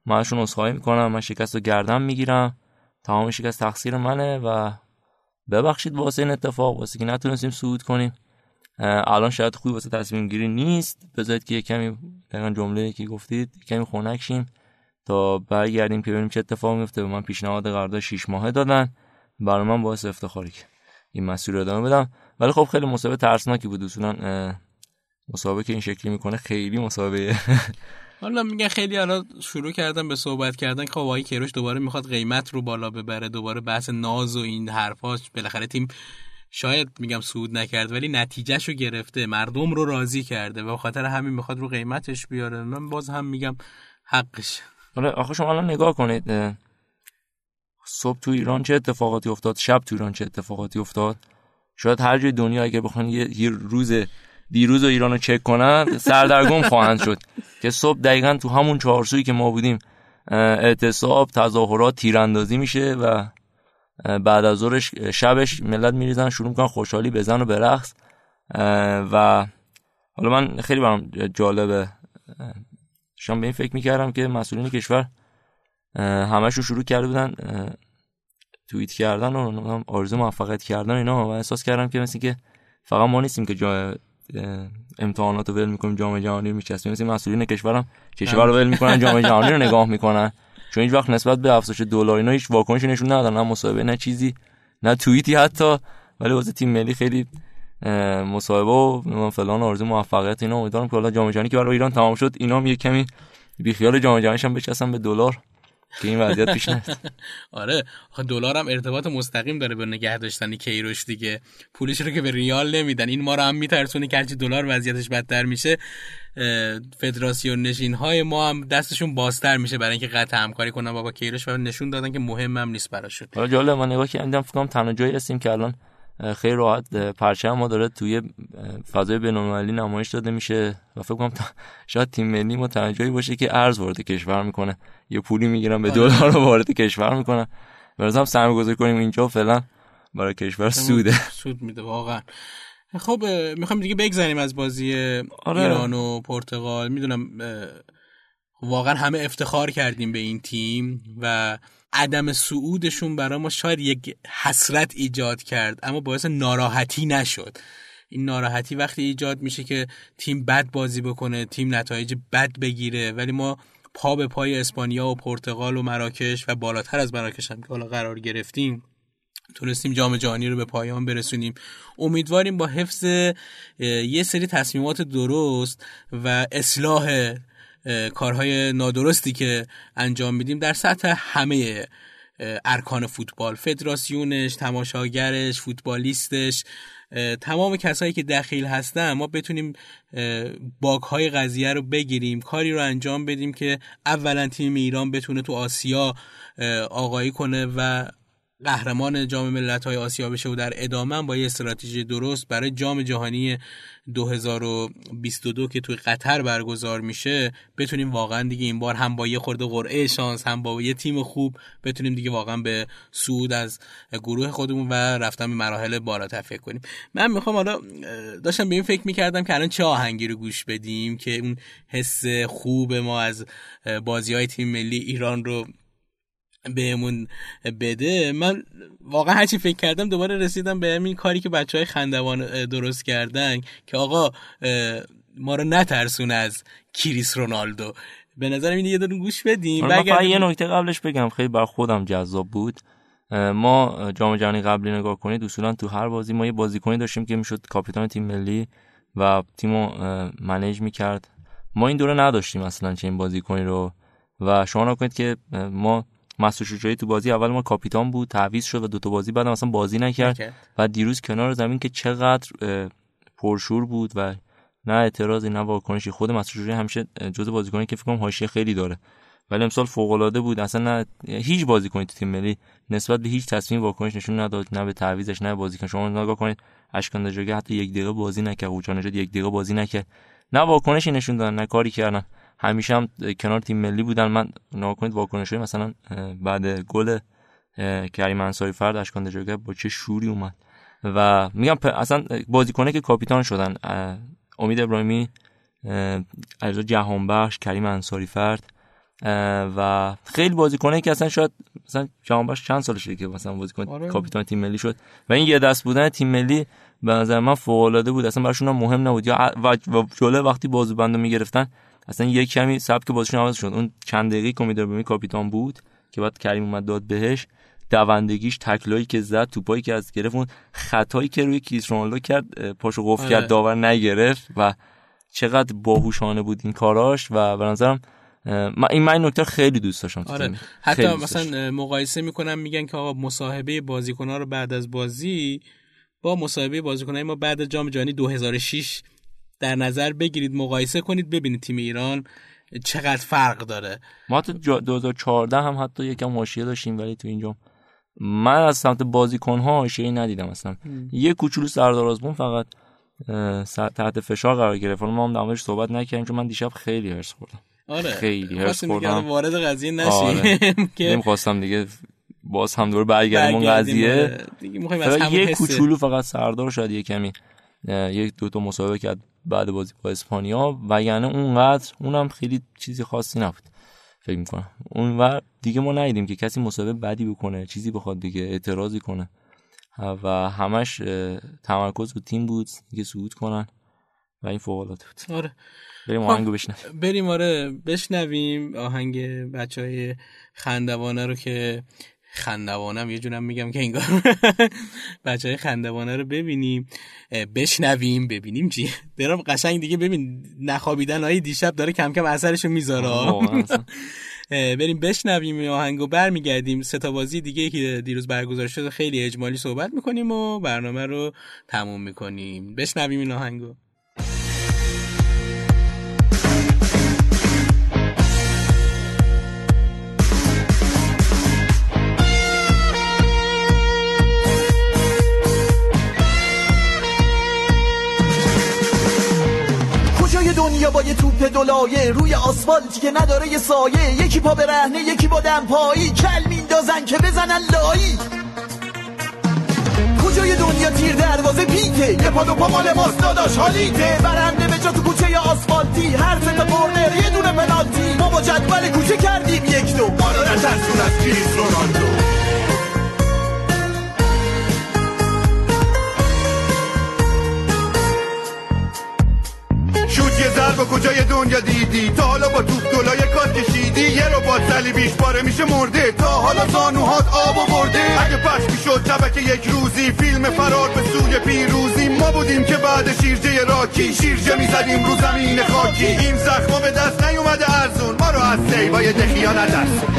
من ازشون عذرخواهی میکنم، من شکست رو گردن میگیرم، تمام شکست تقصیر منه و ببخشید واسه این اتفاق، واسه که نتونستیم صعود کنیم. الان شاید خوبی واسه تصمیم گیری نیست، بذارید که یکمی دقیقاً جمله‌ای که گفتید یکمی خنک شیم تا برگردیم که ببینیم چه اتفاقی میفته. به من پیشنهاد قرارداد شش ماهه دادن، برای من باعث افتخاره که این مسیر رو ادامه بدم. ولی خب خیلی مسابقه ترسناکی بود، اصولاً مسابقه که این شکلی میکنه خیلی مسابقه. حالا میگن خیلی الان شروع کردن به صحبت کردن که آقای کیروش دوباره میخواد قیمت رو بالا ببره، دوباره بحث ناز و این حرفاش. بالاخره تیم شاید میگم صعود نکرد ولی نتیجهشو گرفته، مردم رو راضی کرده و خاطر همین میخواد رو قیمتش بیاره. من باز هم میگم حقش. حالا آخه شما الان نگاه کنید صبح تو ایران چه اتفاقاتی افتاد، شب تو ایران چه اتفاقاتی افتاد. شاید هر جای دنیا اگه بخوان یه روز دیروز ایران رو چک کنن سردرگم خواهند شد که صبح دقیقا تو همون چهارسویی که ما بودیم اعتصاب، تظاهرات، تیراندازی میشه و بعد از ظهرش شبش ملت میریزن شروع میکنن خوشحالی بزن و برقص. و حالا من خیلی برام جالبه، شما به این فکر میکردم که مسئولین کشور همشون شروع کرده بودن توییت کردن و آرزو موفقیت کردن اینا، و احساس کردم که مثل که فقط ما نیستیم که جا امتحانات رو ول میکنیم جام جهانی رو میچسبیم، مثل مسئولین کشورم کشور رو ول میکنن جام جهانی رو نگاه میکنن، چون هیچ وقت نسبت به افزایش دلار اینا هیچ واکنشی نشون ندادن، نه مصاحبه نه چیزی نه توییتی حتی. ولی واسه تیم ملی خیلی مصاحبه و فلان آرزو موفقیت اینا. امیدوارم که حالا جام جهانی که برای ایران تمام شد اینا هم یه کمی بی خیال جام جهانیش هم بچسبن به دلار که این وضعیت پیش نیست. آره دلار هم ارتباط مستقیم داره به نگه داشتن کیروش دیگه، پولش رو که به ریال نمیدن، این ما رو هم میترسونه که هرچی دلار وضعیتش بدتر میشه فدراسیون نشین‌های ما هم دستشون بازتر میشه برای اینکه قطع همکاری کنن با کیروش و نشون دادن که مهم هم نیست براشون. حالا جالب من نگاه کردم فکر کنم تنها جایی هستیم که الان خیلی راحت پرچم ما داره توی فضای بین‌المللی نمایش داده میشه و فکر کنم شاید تیم ملی ما تنها جایی باشه که ارز وارد کشور میکنه، یه پولی میگیرن به دلار رو وارد کشور میکنن. برازم سهم گذاری کنیم اینجا فعلا برای کشور سوده، سود میده واقعا. خب میخوام دیگه بگذریم از بازی ایران و پرتغال. میدونم واقعا همه افتخار کردیم به این تیم و عدم صعودشون برای ما شاید یک حسرت ایجاد کرد، اما باعث ناراحتی نشد. این ناراحتی وقتی ایجاد میشه که تیم بد بازی بکنه، تیم نتایج بد بگیره، ولی ما پا به پای اسپانیا و پرتغال و مراکش و بالاتر از مراکش هم که حالا قرار گرفتیم تونستیم جام جهانی رو به پایان برسونیم. امیدواریم با حفظ یه سری تصمیمات درست و اصلاح کارهای نادرستی که انجام میدیم در سطح همه ارکان فوتبال، فدراسیونش، تماشاگرش، فوتبالیستش، تمام کسایی که دخیل هستن، ما بتونیم باگ‌های قضیه رو بگیریم، کاری رو انجام بدیم که اولا تیم ایران بتونه تو آسیا آقایی کنه و قهرمان جام ملت‌های آسیا بشه و در ادامه با یه استراتژی درست برای جام جهانی دو هزار و بیست و دو که توی قطر برگزار میشه بتونیم واقعا دیگه این بار هم با یه خورده قرعه شانس هم با یه تیم خوب بتونیم دیگه واقعا به صعود از گروه خودمون و رفتن به مراحل بالاتر فکر کنیم. من میخوام حالا داشتم به این فکر میکردم که الان چه آهنگی رو گوش بدیم که اون حس خوب ما از بازی‌های تیم ملی ایران رو بهمون بده. من واقعا هرچی فکر کردم دوباره رسیدم به همین کاری که بچهای خندوان درست کردن که آقا ما رو نترسون از کریس رونالدو. به نظرم این یه دونه گوش بدیم. من فقط یه نکته قبلش بگم خیلی بر خودم جذاب بود. ما جام جهانی قبلی نگاه کنید اصولا تو هر بازی ما یه بازیکنی داشتیم که میشد کاپیتان تیم ملی و تیمو منیج میکرد. ما این دوره نداشتیم اصلا چه این بازیکنی رو و شما نکنید که ما ماسوجوری تو بازی اول ما کاپیتان بود، تعویض شد و دو تا بازی بعدم اصلا بازی نکرد و دیروز کنار زمین که چقدر پرشور بود و نه اعتراضی نه واکنشی. خود ماسوجوری همیشه جزو بازیکنی که فکر کنم حاشیه خیلی داره ولی امسال فوق‌العاده بود. اصلا نه هیچ بازیکنی تو تیم ملی نسبت به هیچ تصمیم واکنش نشون نداد، نه به تعویضش نه بازیکن. شما نگاه کنید اشکان دژاگه حتی یک دقیقه بازی نکرد، اوچان نژاد یک دقیقه بازی نکرد، نه واکنشی نشون دادن نه کاری کردن، همیشه هم کنار تیم ملی بودن. من نگاه کنید واکنش‌های مثلا بعد گل کریم انصاریفرد اشکان دژاگه با چه شوری اومد و میگم اصلا بازیکنه که کاپیتان شدن، امید ابراهیمی، عزتالله جهانبخش، کریم انصاریفرد و خیلی بازیکنه که اصلا شاید مثلا جهانبخش چند سالشه که مثلا بازیکن آره. کاپیتان تیم ملی شد و این یه دست بودن تیم ملی به نظر من فوق‌العاده بود. اصلا براشون مهم نبود یا جلو وقتی بازوبندو میگرفتن اصلا یه کمی سبک بازیشون عوض شد. اون چند دقیقه که امید ابراهیمی کاپیتان بود که بعد کریم اومد داد بهش، دوندگیش، تکلایی که زد، توپایی که از گرفت، اون خطایی که روی کریستیانو رونالدو کرد، پاشو قفل کرد داور نگرفت و چقدر باهوشانه بود این کاراش و به نظرم من این من نکته خیلی دوست داشتم. آره. حتی دوست مثلا دوست مقایسه میکنم میگن که آقا مصاحبه بازیکن‌ها رو بعد از بازی با مصاحبه بازیکن‌های ما بعد از جام جهانی دو هزار و شش در نظر بگیرید، مقایسه کنید ببینید تیم ایران چقدر فرق داره. ما تو دو هزار و چهارده هم حتی یکم حاشیه داشتیم ولی تو اینجا من از سمت بازیکن‌ها حاشیه‌ای ندیدم اصلا. م. یه کوچولو سردار آزمون فقط تحت فشار قرار گرفت. ما هم دامش صحبت نکردیم چون من دیشب خیلی هرس خوردم. آره. خیلی هرس خوردم. وارد قضیه نشیم که نمی‌خواستم دیگه باز هم دوباره برگردیم اون قضیه. دیگه می‌خوایم از همون یه کوچولو فقط سردار شد یه کمی. یک دو تا مسابقه کرد بعد بازی با اسپانیا و یعنی اونقدر اونم خیلی چیزی خاصی نبود. فکر می‌کنم. اونور دیگه ما ندیدیم که کسی مسابقه بدی بکنه، چیزی بخواد دیگه اعتراضی کنه. و همش تمرکز رو تیم بود که صعود کنن و این فوق‌العاده بود. آره. بریم آهنگو بشنویم. بریم آره بشنویم آهنگ بچهای خندوانه رو که خندوانم یه جونم میگم که انگار بچهای خندوانه رو ببینیم بشنویم ببینیم چی درام قشنگ دیگه. ببین نخوابیدن‌های دیشب داره کم کم اثرشو میذاره. بریم بشنویم آهنگو برمیگردیم. سه تا بازی دیگه که دیروز برگزار شد خیلی اجمالی صحبت میکنیم و برنامه رو تموم میکنیم. بشنویم این آهنگو. دنیا با یه توپ دولایه روی آسفالت که نداره یه سایه، یکی پا به رهنه یکی با دمپایی، کل میندازن که بزنن لایی. کجای دنیا تیر دروازه پیته، یه پا دو پا مال ماست داداش حالیته، برنده به جا تو کوچه یا آسفالتی، هر سه تا کورنر یه دونه پنالتی، ما با جدول کوچه کردیم یک دو، ما رو نترسون از کریس رونالدو. شوت یه ضربه کجای دنیا دیدی؟ تا حالا با توپ دولای کار کشیدی؟ یه رو با صلیبیش پاره میشه مرده، تا حالا زانوهات آبو برده. اگه پخش میشد شبکه یک روزی فیلم فرار به سوی پیروزی، ما بودیم که بعد شیرجه راکی شیرجه میزدیم رو زمین خاکی. این زخما به دست نیومده ارزون، ما رو از سیبای دخیا ندرسون.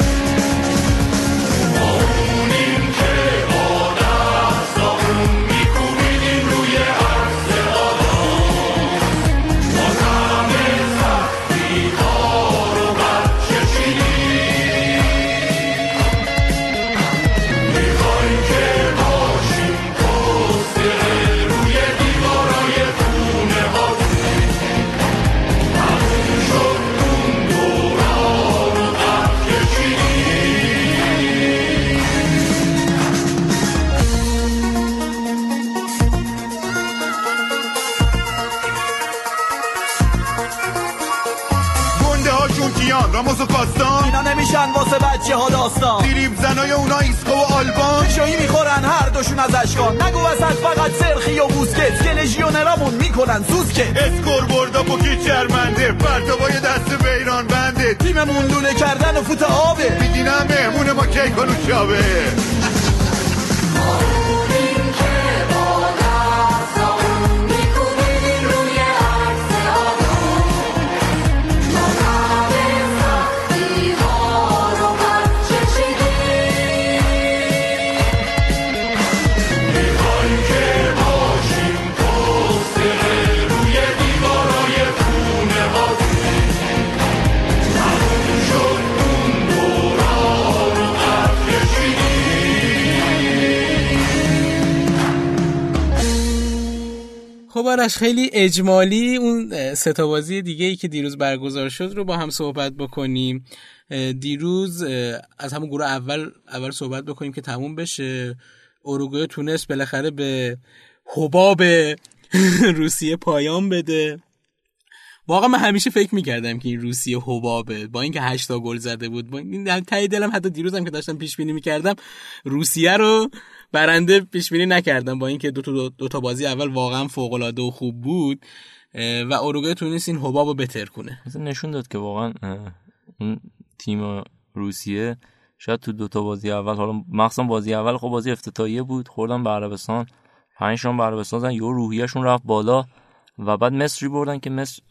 راموس و کاستان اینا نمیشن واسه بچه ها داستان، دیریب زنای اونا ایسکو و آلبان شایی میخورن هر دوشون از اشکان، نگو وسط فقط سرخی و بوسکت که لژیونرامون میکنن سوسکه. اسکور بردا پوکی چرمنده پرتابای دست بیران بنده، تیممون لونه کردن و فوت آبه، میدینم مهمون ما کیکان و شابه. خب آرش خیلی اجمالی اون سه تا بازی دیگه ای که دیروز برگزار شد رو با هم صحبت بکنیم. دیروز از همون گروه اول اول صحبت بکنیم که تموم بشه. اروگوئه تونست بالاخره به حباب روسیه پایان بده. واقعا من همیشه فکر می‌کردم که این روسیه حبابه، با اینکه هشت تا گل زده بود، با این ته دلم حتی دیروزم که داشتم پیش بینی می‌کردم روسیه رو برنده پیش بینی نکردم، با اینکه دو تا دو, دو تا بازی اول واقعا فوق‌العاده و خوب بود و اروگوئه تونست این حبابو بتر کنه. مثلا نشون داد که واقعا اون تیم روسیه شاید تو دو تا بازی اول، حالا مخصوصا بازی اول، خب بازی افتتاحیه بود، خوردن به عربستان، پنج تا به عربستان زدن، یهو روحیه‌شون رفت بالا و بعد مصر بردن که مصر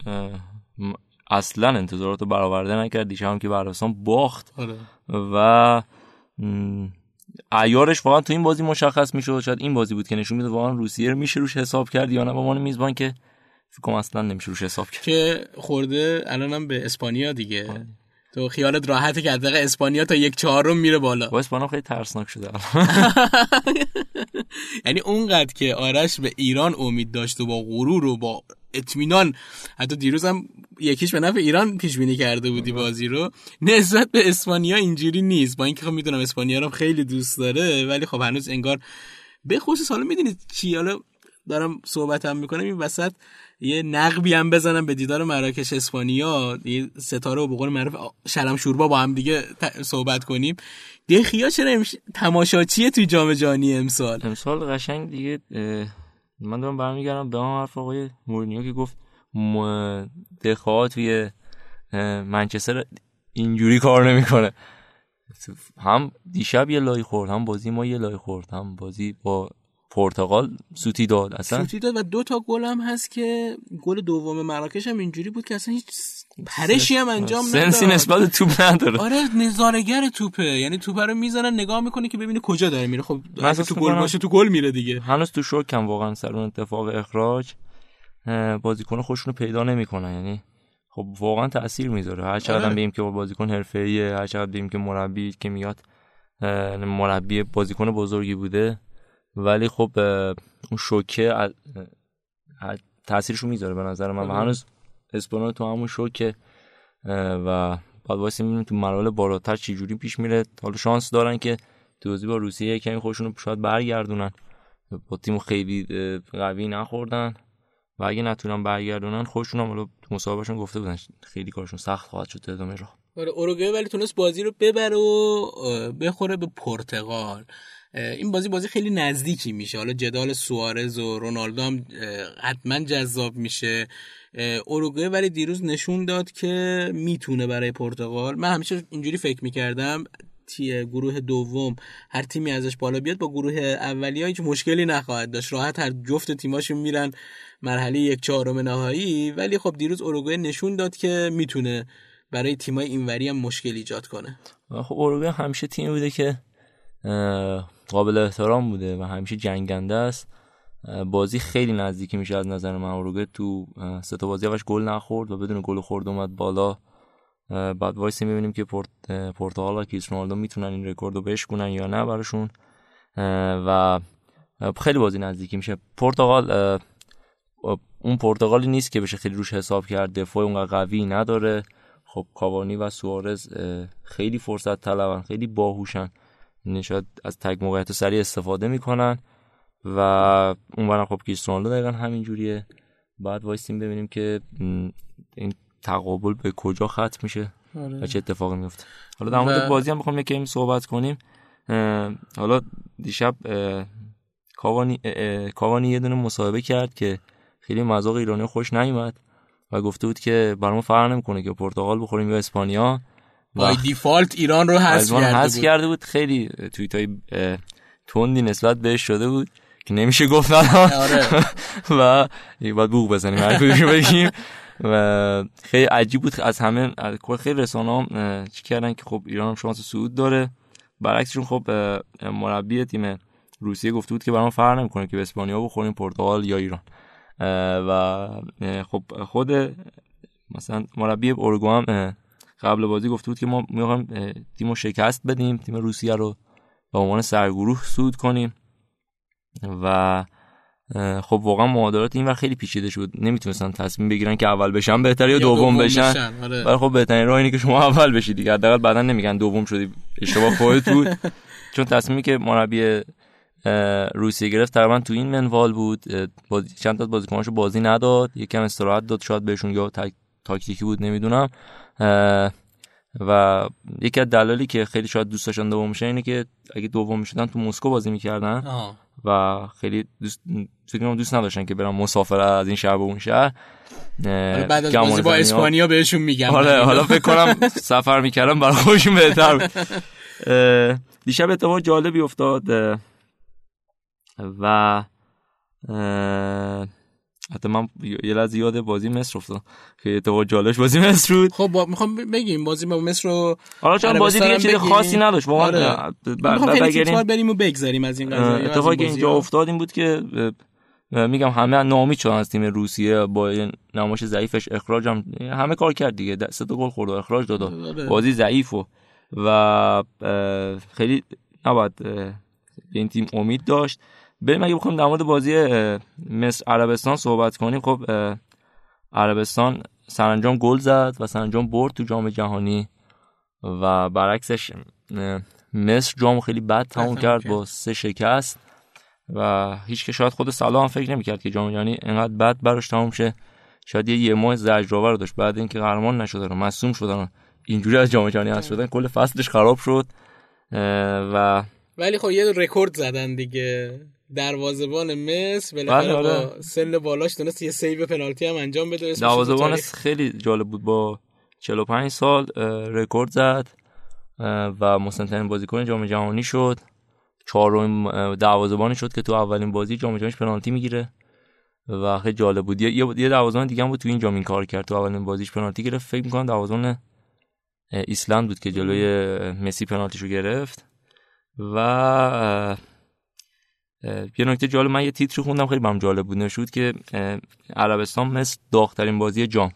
اصلا انتظاراتو برآورده نکرد. دیشب هم که عربستان باخت و عیارش واقعا تو این بازی مشخص میشد. شاید این بازی بود که نشون میده واقعا روسیه رو میشه روش حساب کرد یا نه، با عنوان میزبان که فکر کنم اصلا نمیشه روش حساب کرد که خورده الانم به اسپانیا دیگه آه. تو خیالت راحته که دقیقه اسپانیا تا یک چهارم میره بالا. با اسپانیا خیلی ترسناک شده یعنی اونقدر که آرش به ایران امید داشت و با غرور و با اطمینان، حتی دیروز هم یکیش به نفع ایران پیش بینی کرده بودی بازی رو، نسبت به اسپانیا اینجوری نیست. با اینکه خب میدونم اسپانیا رو خیلی دوست داره، ولی خب هنوز انگار به خصوص حالا میدونید چی، حالا دارم صحبتم میکنم این وسط یه نقبی هم بزنم به دیدار مراکش اسپانیا، یه ستاره و به قول معروف شلم شوربا با هم دیگه صحبت کنیم. دخیا چرا امش... تماشاچیه توی جام جهانی امسال امسال قشنگ دیگه. من دارم برمیگردم به اون حرف آقای مورینیو که گفت دخیا توی منچستر اینجوری کار نمیکنه. هم دیشب یه لای خورد، هم بازی ما یه لای خورد، هم بازی با پرتغال سوتی داد، اصلا سوتی داد و دو تا گل هم هست که گل دوم مراکش هم اینجوری بود که اصلا هیچ پرشی هم انجام نداد، سنسی نسبت به توپ نداره. آره نظاره‌گر توپه، یعنی توپ رو میزنه نگاه میکنه که ببینه کجا داره میره. خب اگه تو گل باشه تو گل میره دیگه. هنوز تو شوکم واقعا سر اون اتفاق اخراج بازیکن خودشونو پیدا نمیکنن، یعنی خب واقعا تاثیر میذاره. هر چقدر آره. بگیم که بازیکن حرفه‌ایه، هر چقدر بگیم که مربی که میاد مربی بازیکن بزرگی بوده، ولی خب اون شوکه تاثیرشو میذاره به نظر من. و هنوز اسپانیا تو همون شوکه و بعد واسه میبینیم تو مراحل بالاتر چه جوری پیش میره. حالا شانس دارن که تو بازی با روسیه یکمی خودشونو شاید برگردونن، با تیم خیلی قوی نخوردن و اگه نتونن برگردونن خودشون هم، حالا تو مصاحبهشون گفته بودن خیلی کارشون سخت خواهد شد ادامه راه. اروگوئه ولی تونست بازی رو ببره و بخوره به پرتغال. این بازی بازی خیلی نزدیکی میشه، حالا جدال سوارز و رونالدو هم حتما جذاب میشه. اروگوئه ولی دیروز نشون داد که میتونه برای پرتغال. من همیشه اینجوری فکر میکردم تیم گروه دوم هر تیمی ازش بالا بیاد با گروه اولیه هیچ مشکلی نخواهد داشت، راحت هر جفت تیماشون میرن مرحله یک چهارم نهایی. ولی خب دیروز اروگوئه نشون داد که میتونه برای تیمای اینوری هم مشکل ایجاد کنه. خب اروگوئه همیشه تیمی بوده که قابل احترام بوده و همیشه جنگنده است. بازی خیلی نزدیکی میشه از نظر من. اروگوئه تو سه تا بازی اولش گل نخورد و بدون گل خورد اومد بالا. بعد وایس میبینیم که پورت... پرتغال و کریستیانو رونالدو میتونن این رکورد رو بشکنن یا نه براشون، و خیلی بازی نزدیکی میشه. پرتغال اون پرتغالی نیست که بشه خیلی روش حساب کرد، دفاع اونقدر قوی نداره. خب کاوانی و سوارز خیلی فرصت طلبن، خیلی باهوشن، نشاید از تک موقعیت سریع استفاده میکنن و اونورا خب کریستیانو دقیقاً همین جوریه. بعد وایسیم ببینیم که این تقابل به کجا ختم میشه آره. و چه اتفاقی میفته. حالا در مورد و... بازی هم بخوام یکم صحبت کنیم. حالا دیشب کاوانی کاوانی یه دونه مصاحبه کرد که خیلی مذاق ایرانی خوش نیومد و گفته بود که برام فرق نمیکنه که پرتغال بخوریم یا اسپانیا، بای دیفالت ایران رو حذف کرده, کرده بود. خیلی توییتای تندی نسبت بهش شده بود که نمیشه گفت الان و باید بوق بزنیم هر کدومشو بگیم و خیلی عجیب بود. از همه خیلی رسانه‌ها چی کردن که خب ایران هم شانس صعود داره، برعکسشون خب مربی تیم روسیه گفته بود که برام فرق نمیکنه که به اسپانیا بخوریم، پرتغال یا ایران. و خب خود مثلا مربی اروگوئه هم قبل بازی گفته بود که ما می‌خوایم تیمو شکست بدیم، تیم روسیه رو به عنوان سرگروه صعود کنیم و خب واقعا معادلات این وقت خیلی پیچیده شد، نمیتونستن تصمیم بگیرن که اول بشن بهتره یا دوم دو بشن, بشن. آره. ولی خب بهترین راه اینه که شما اول بشی دیگه، حداقل بعدن نمیگن دوم شدی اشتباه خودت بود. چون تصمیمی که مربی روسیه گرفت تقریبا تو این منوال بود، باز... چند تا بازیکناشو بازی نداد، یکم استراحت داد، شاید بهشون یا تا... تاکتیکی بود نمیدونم. و یکی از دلایلی که خیلی شاید دوست داشتن دوم بشن اینه که اگه دوم میشدن تو مسکو بازی میکردن آه. و خیلی دوست فکر دوست نداشتن که برن مسافر از این شهر به اون شهر. بعد از بازی با اسپانیا بهشون میگم حالا حالا فکر کنم سفر میکردم برای خودشون بهتر. دیشب اتفاق جالبی افتاد و حتی من یه لحظه یاد بازی مصر افتادم که اتفاق جالبش بازی مصر بود. خب با... میخوام بگیم بازی با مصر رو حالا چون بازی دیگه چیز خاصی نداشت واقعا بگیریم بریم و بگذاریم از این قضیه. اتفاقی که اینجا افتاد این بود که میگم همه ناامید شدن از تیم روسیه، با نمایش ضعیفش اخراج هم همه کار کرد دیگه، سه تا گل خورد و اخراج داد، بازی ضعیف و و خیلی نباید این تیم امید داشت. بریم اگه بخوایم در مورد بازی مصر عربستان صحبت کنیم، خب عربستان سرانجام گل زد و سرانجام برد تو جام جهانی و برعکسش مصر جام خیلی بد تموم کرد با سه شکست و هیچ که شاید خود صلاح هم فکر نمی‌کرد که جام جهانی اینقدر بد براش تموم شه. شاید یه, یه ماه زجرآور داشت بعد اینکه قهرمان نشدن، مصدوم شدن، اینجوری از جام جهانی حذف شدن، کل فصلش خراب شد. و ولی خب یه رکورد زدن دیگه، دروازه‌بان مصر بالاخره با سن بالاش تونست یه سیو پنالتی هم انجام بده. دروازه‌بان خیلی جالب بود، با چهل و پنج سال رکورد زد و مسن‌ترین بازیکن جام جهانی شد، چهارمین دروازه‌بانی شد که تو اولین بازی جام جهانیش پنالتی میگیره و خیلی جالب بود. یه یه دروازه‌بان دیگه هم بود تو این جام این کار کرد، تو اولین بازیش پنالتی گرفت، فکر می‌کنم دروازه‌بان ایسلند بود که جلوی مسی پنالتیشو گرفت. و یه نکته جالب، من یه تیتری خوندم خیلی برام جالب بود، نشود که عربستان مثل داغ‌ترین بازی جام.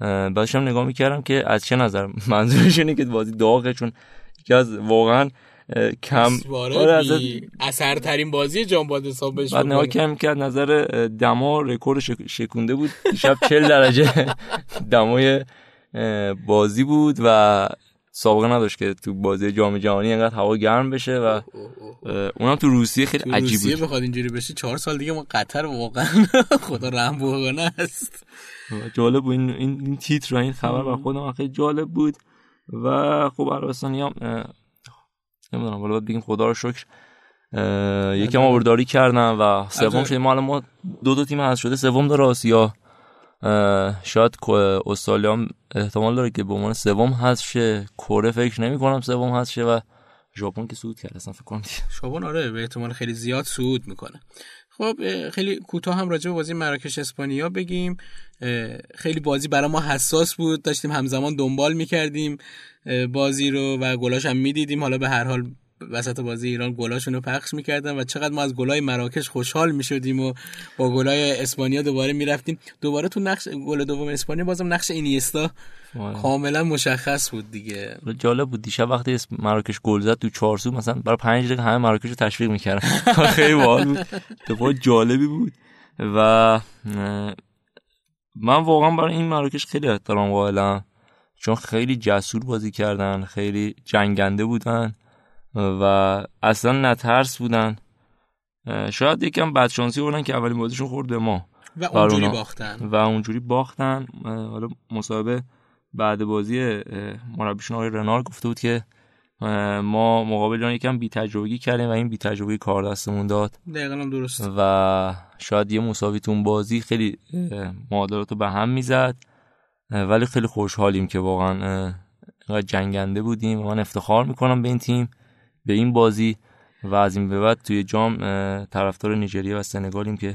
بعدش هم نگاه می‌کردم که از چه نظر منظورش اینه که بازی داغه، چون یکی از واقعا کم اثرترین بازی جام بود حساب بشه. بعد نگاه کم کرد نظر دما رکورد شکونده بود، شب چهل درجه دمای بازی بود و سابقه نداشت که تو بازی جام جهانی اینقدر هوا گرم بشه و اونم تو روسیه خیلی عجیب بود. روسیه بخواد اینجوری بشه چهار سال دیگه ما قطر واقعا خدا رحم بکنه است. جالب بود این این تیتر و این خبر برای خودم خیلی جالب بود. و خب عربستانیام نمیدونم والا بگیم خدا رو شکر یکم آورداری کردن و سوم شد. ما الان ما دو تا تیم هست شده سوم در آسیا، شاید استرالیا هم احتمال داره که به عنوان سوم حذف شه، کره فکر نمی‌کنم سوم حذف شه و ژاپن که صعود کرد اصلا فکر کنم ژاپن آره به احتمال خیلی زیاد صعود میکنه. خب خیلی کوتاه هم راجع به بازی مراکش اسپانیا بگیم، خیلی بازی برای ما حساس بود، داشتیم همزمان دنبال میکردیم بازی رو و گلاش هم میدیدیم. حالا به هر حال وسط بازی ایران گلاشون رو پخش میکردن و چقدر ما از گلای مراکش خوشحال میشدیم و با گلای اسپانیا دوباره میرفتیم. دوباره تو نقش گل دوم اسپانیا بازم نقش اینیستا کاملا مشخص بود دیگه. جالب بود دیشب وقتی مراکش گل زد تو چارسو مثلا برای پنج دقیقه همه مراکش رو تشویق میکردن. خیلی باحال بود، اتفاق جالبی بود و من واقعا برای این مراکش خیلی احترام قائلم، چون خیلی جسور بازی کردن، خیلی جنگنده بودن و اصلا نترس بودن. شاید یکم بدشانسی بودن که اولین بازیشون خورد به ما و اونجوری باختن و اونجوری باختن. حالا مصاحبه بعد بازی مربیشون آقای رنار گفته بود که ما مقابل جان یکم بی‌تجربگی کردیم و این بی‌تجربگی کار دستمون داد. دقیقاً هم درست. و شاید یه مساوی تو اون بازی خیلی معادلاتو به هم میزد، ولی خیلی خوشحالیم که واقعا اینقدر جنگنده بودیم. من افتخار میکنم به این تیم، به این بازی و از این به بعد توی جام طرفدار نیجریه و سنگالیم که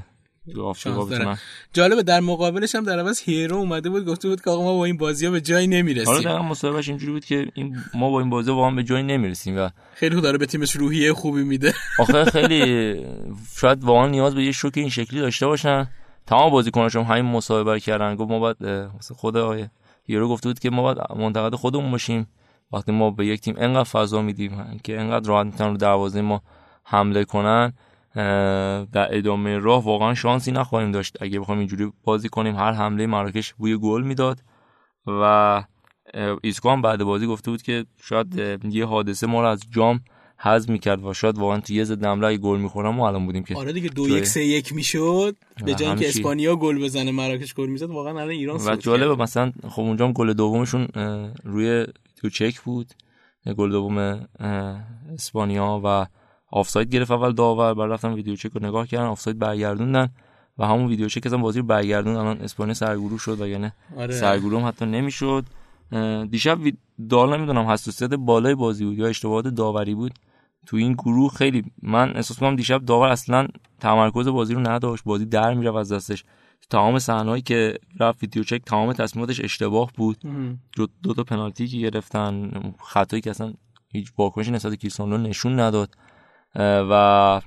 تو آفریقا بتونن. جالبه در مقابلش هم در عوض هیرو اومده بود گفته بود که آقا ما با این بازی‌ها به جایی نمیرسیم. حالا دقیقاً مصاحبهش اینجوری بود که این ما با این بازی‌ها واقعا به جایی نمیرسیم و خیلی داره به تیمش روحیه خوبی میده. آخه خیلی شاید واقعا نیاز به یه شوک این شکلی داشته باشن. تمام بازیکناشون همین مصاحبه کردن، گفت ما بعد خدای هیرو گفته بود که ما بعد منتقد خودمون باشیم. وقتی ما به یک تیم انقدر فضا میدیم که انقدر راحت میتونن رو دروازه ما حمله کنن در ادامه راه واقعا شانسی نخواهیم داشت اگه بخوایم اینجوری بازی کنیم. هر حمله مراکش بوی گل میداد و اسکان بعد بازی گفته بود که شاید یه حادثه ما رو از جام حذف می‌کرد و شاید واقعا تو یه ضد حمله اگه گل می‌خورم ما الان بودیم که آره دیگه دو یک سه یک میشد، به جای اینکه اسپانیا گل بزنه مراکش گل میزد واقعا الان ایران سود. و جالبه مثلا خب اونجا هم گل دومشون روی تو چک بود، گل دوم اسپانیا و آفساید گرفت اول داور، بعد رفتن ویدیو چک رو نگاه کردن آفساید برگردوندن و همون ویدیو چک هم بازی رو برگردوند. الان اسپانیا سرگروه شد و یعنی آره. سرگروه هم حتی نمیشد. دیشب دال نمیدونم حساسیت بالای بازی بود یا اشتباهات داوری بود تو این گروه. خیلی من احساس می‌کنم دیشب داور اصلا تمرکز بازی رو نداشت، بازی در میرفت از دستش. تمام صحنه‌ای که رفت ویدیو چک تمام تصمیماتش اشتباه بود. دو, دو تا پنالتی که گرفتن، خطایی که اصلا هیچ واکنشی نسبت کریستیانو نشون نداد و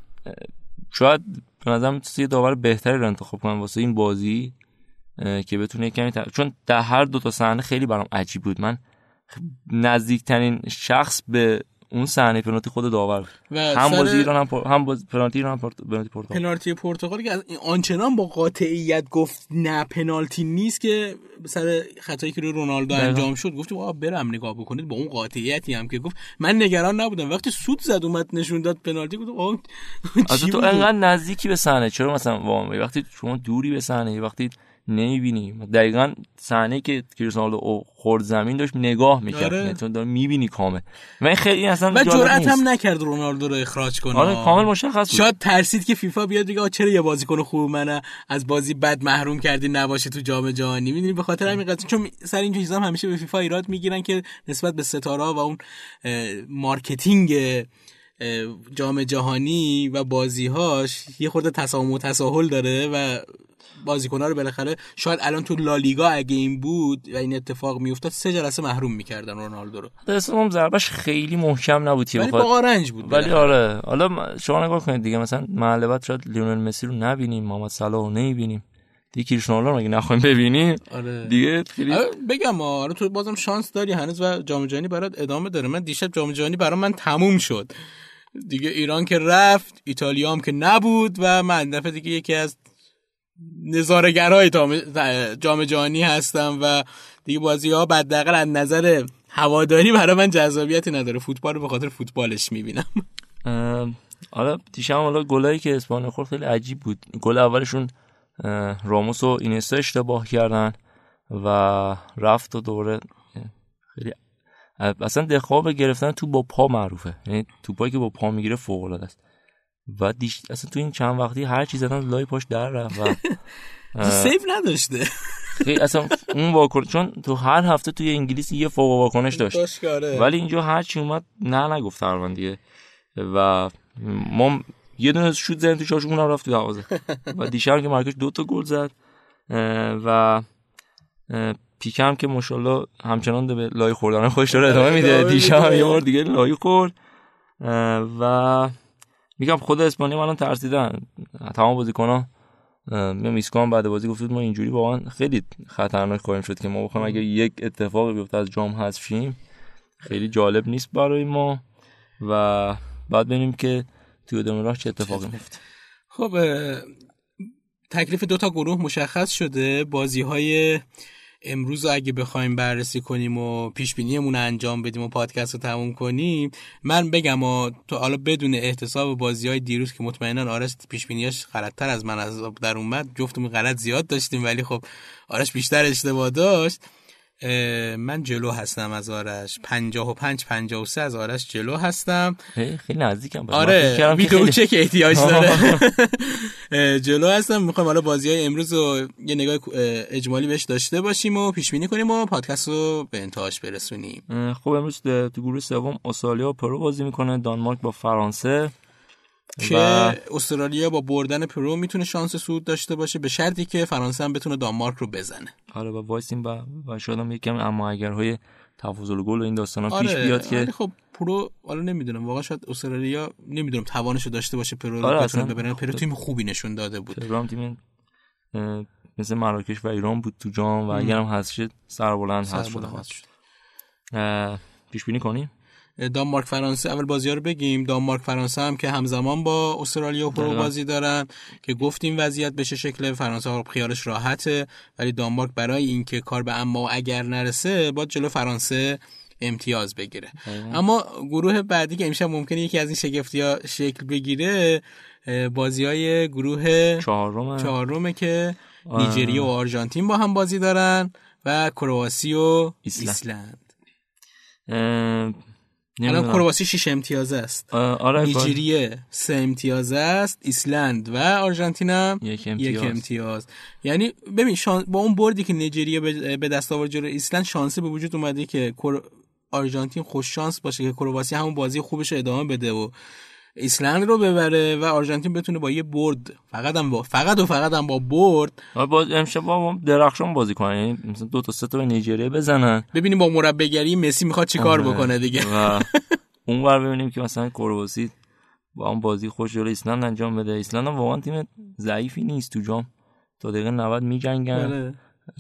شاید به نظرم یه داور بهتری رو انتخاب کنن واسه این بازی که بتونه کمی تر... چون در هر دو تا صحنه خیلی برام عجیب بود. من نزدیکترین شخص به اون صحنه پنالتی خود داور هم بازی ایران هم پر... هم باز... پنالتی ایران هم پر... پنالتی پرتغال پنالتی پرتغال که آنچنان با قاطعیت گفت نه پنالتی نیست که سر خطایی که رو رونالدو انجام شد گفتم آقا برم نگاه بکنید. با اون قاطعیتی هم که گفت من نگران نبودم، وقتی سوت زد اومد نشون داد پنالتی گفتم آقا آخه تو انقدر نزدیکی به صحنه چرا مثلا وام وقتی شما دوری به صحنه وقتی نمیبینی. دقیقاً صحنه‌ای که کریستیانو خورد زمین داشت نگاه می‌کرد چون داره می‌بینی کامل. من خیلی اصلا و جرأت هم نکرد رونالدو رو اخراج کنه. آره کامل مشخص بود. شاید ترسید که فیفا بیاد بگه چرا یه بازیکن خوب منو از بازی بد محروم کردی نباشه تو جام جهانی. می‌دونی به خاطر همین قضیه چون سر این چیزا هم همیشه به فیفا ایراد می‌گیرن که نسبت به ستاره‌ها و اون مارکتینگ جام جهانی و بازی‌هاش یه خورده تساهم و تساهل داره و بازیکن‌ها رو بالاخره شاید الان تو لالیگا اگه این بود و این اتفاق میافتاد سه جلسه محروم می‌کردن رونالدو رو. دستم ضربش خیلی محکم نبود ولی با آرنج بود. ولی آره حالا شما نگاه کنید دیگه مثلا معلبت شاید لیونل مسی رو نبینیم، محمد صلاح رو نمی‌بینیم. دیگه کریستیانو رو مگه نخوایم ببینیم؟ آره. دیگه خیلی آره بگم آره تو بازم شانس داری هنوز و جام جهانی برات ادامه داره. من دیشب جام جهانی برام من تموم شد. دیگه ایران که رفت، ایتالیا هم که نبود و من دفعه دیگه یکی از نظاره‌گرای جام جهانی هستم و دیگه بازی‌ها بددقل از نظر هواداری برای من جذابیتی نداره. فوتبال رو به خاطر فوتبالش می‌بینم. حالا دیشب حالا گلایی که اسپانیا خورد خیلی عجیب بود. گل اولشون راموس و اینستا اشتباه کردن و رفت و دوباره خیلی اصلا دخواب گرفتن تو با پا معروفه، یعنی توپایی که با پا میگیره فوق‌العاده است و دیش... اصلا تو این چند وقتی هر چیز زدن لای پاش در رفت و سیف نداشته خیلی اصلا اون واکر چون تو هر هفته توی انگلیس یه فوق واکنش داشت باشکاره. ولی اینجا هر چی اومد نه نگفت هرون دیگه و ما یه دونه شوت زدن تو چاشمون هم رفت تو دروازه و دیشب که مراکش دو تا گل زد و پیک هم که ماشاءالله همچنان به لای خوردن خودش رو ادامه میده. دیشب یه بار دیگه لای خورد و میگم خود اسپانیا الان ترسیدن تمام بازیکن‌ها. میگم اسکان بعد بازی گفتید ما اینجوری واقعا خیلی خطرناک کاریم شد که ما بخوام اگه یک اتفاقی بیفته از جام حذف شیم خیلی جالب نیست برای ما و بعد ببینیم که توی ادامه راه چه اتفاقی میفته. خب تکلیف دو تا گروه مشخص شده. بازی‌های امروز اگه بخوایم بررسی کنیم و پیشبینیمون رو انجام بدیم و پادکست رو تموم کنیم من بگم و تو حالا بدون احتساب بازی‌های دیروز که مطمئناً آرش پیشبینیاش غلط‌تر از من از در اومد، جفتمون غلط زیاد داشتیم ولی خب آرش بیشتر اشتباه داشت. من جلو هستم از آرش پنجاه و پنج پنجاه و سه از آرش جلو هستم. خیلی نزدیکم باشه. آره ویدیو چک احتیاج داره. جلو هستم. میخوام حالا بازی‌های امروز رو یه نگاه اجمالی بهش داشته باشیم و پیش بینی کنیم و پادکست رو به انتهاش برسونیم. خب امروز تو گروه سوم استرالیا پرو بازی میکنه، دانمارک با فرانسه که و... استرالیا با بردن پرو میتونه شانس صعود داشته باشه به شرطی که فرانسه هم بتونه دانمارک رو بزنه. آره با وایسیم با و شاید هم یکم اما اگرهای تفاضل گل و این داستانا آره، پیش بیاد که آره خب پرو حالا نمیدونم واقعا شاید استرالیا نمیدونم توانشو داشته باشه پرو رو آره بتونه ببره. پرو تیم خوبی نشون داده بود. پرو هم تیم مثل مراکش و ایران بود تو جام و اگرم حذف شد سربلند حذف شد. پیش بینی کنیم دانمارک فرانسه، اول بازی‌ها رو بگیم. دانمارک فرانسه هم که همزمان با استرالیا و پرو بازی دارن که گفتیم وضعیت بشه شکل فرانسه خیالش راحته، ولی دانمارک برای اینکه کار به اما و اگر نرسه باید جلو فرانسه امتیاز بگیره. اما گروه بعدی که امشب ممکنه یکی از این شگفتی‌ها شکل بگیره بازی‌های گروه چهارم چهارمه که نیجریه و آرژانتین با هم بازی دارن و کرواسی و ایسلند. الان کرواسی شش امتیاز است، آره نیجریه سه امتیاز است، ایسلند و آرژانتین هم یک امتیاز. یک امتیاز. یعنی ببین شان... با اون بردی که نیجریه به دست آورد جلوی ایسلند شانسی به وجود اومده که آرژانتین خوش شانس باشه که کرواسی همون بازی خوبش رو ادامه بده و ایسلند رو ببره و آرژانتین بتونه با یه برد فقط هم با فقط و فقط هم با برد باز امشب با درخشان بازی کنه، یعنی مثلا دو تا سه تا به نیجریه بزنن، ببینیم با مربیگری مسی میخواد چیکار بکنه دیگه و اونور ببینیم که مثلا کرواسی با اون بازی خوش جلوی ایسلند انجام بده. ایسلند هم واقعا تیم ضعیفی نیست تو جام، تا دقیقه نود میجنگن،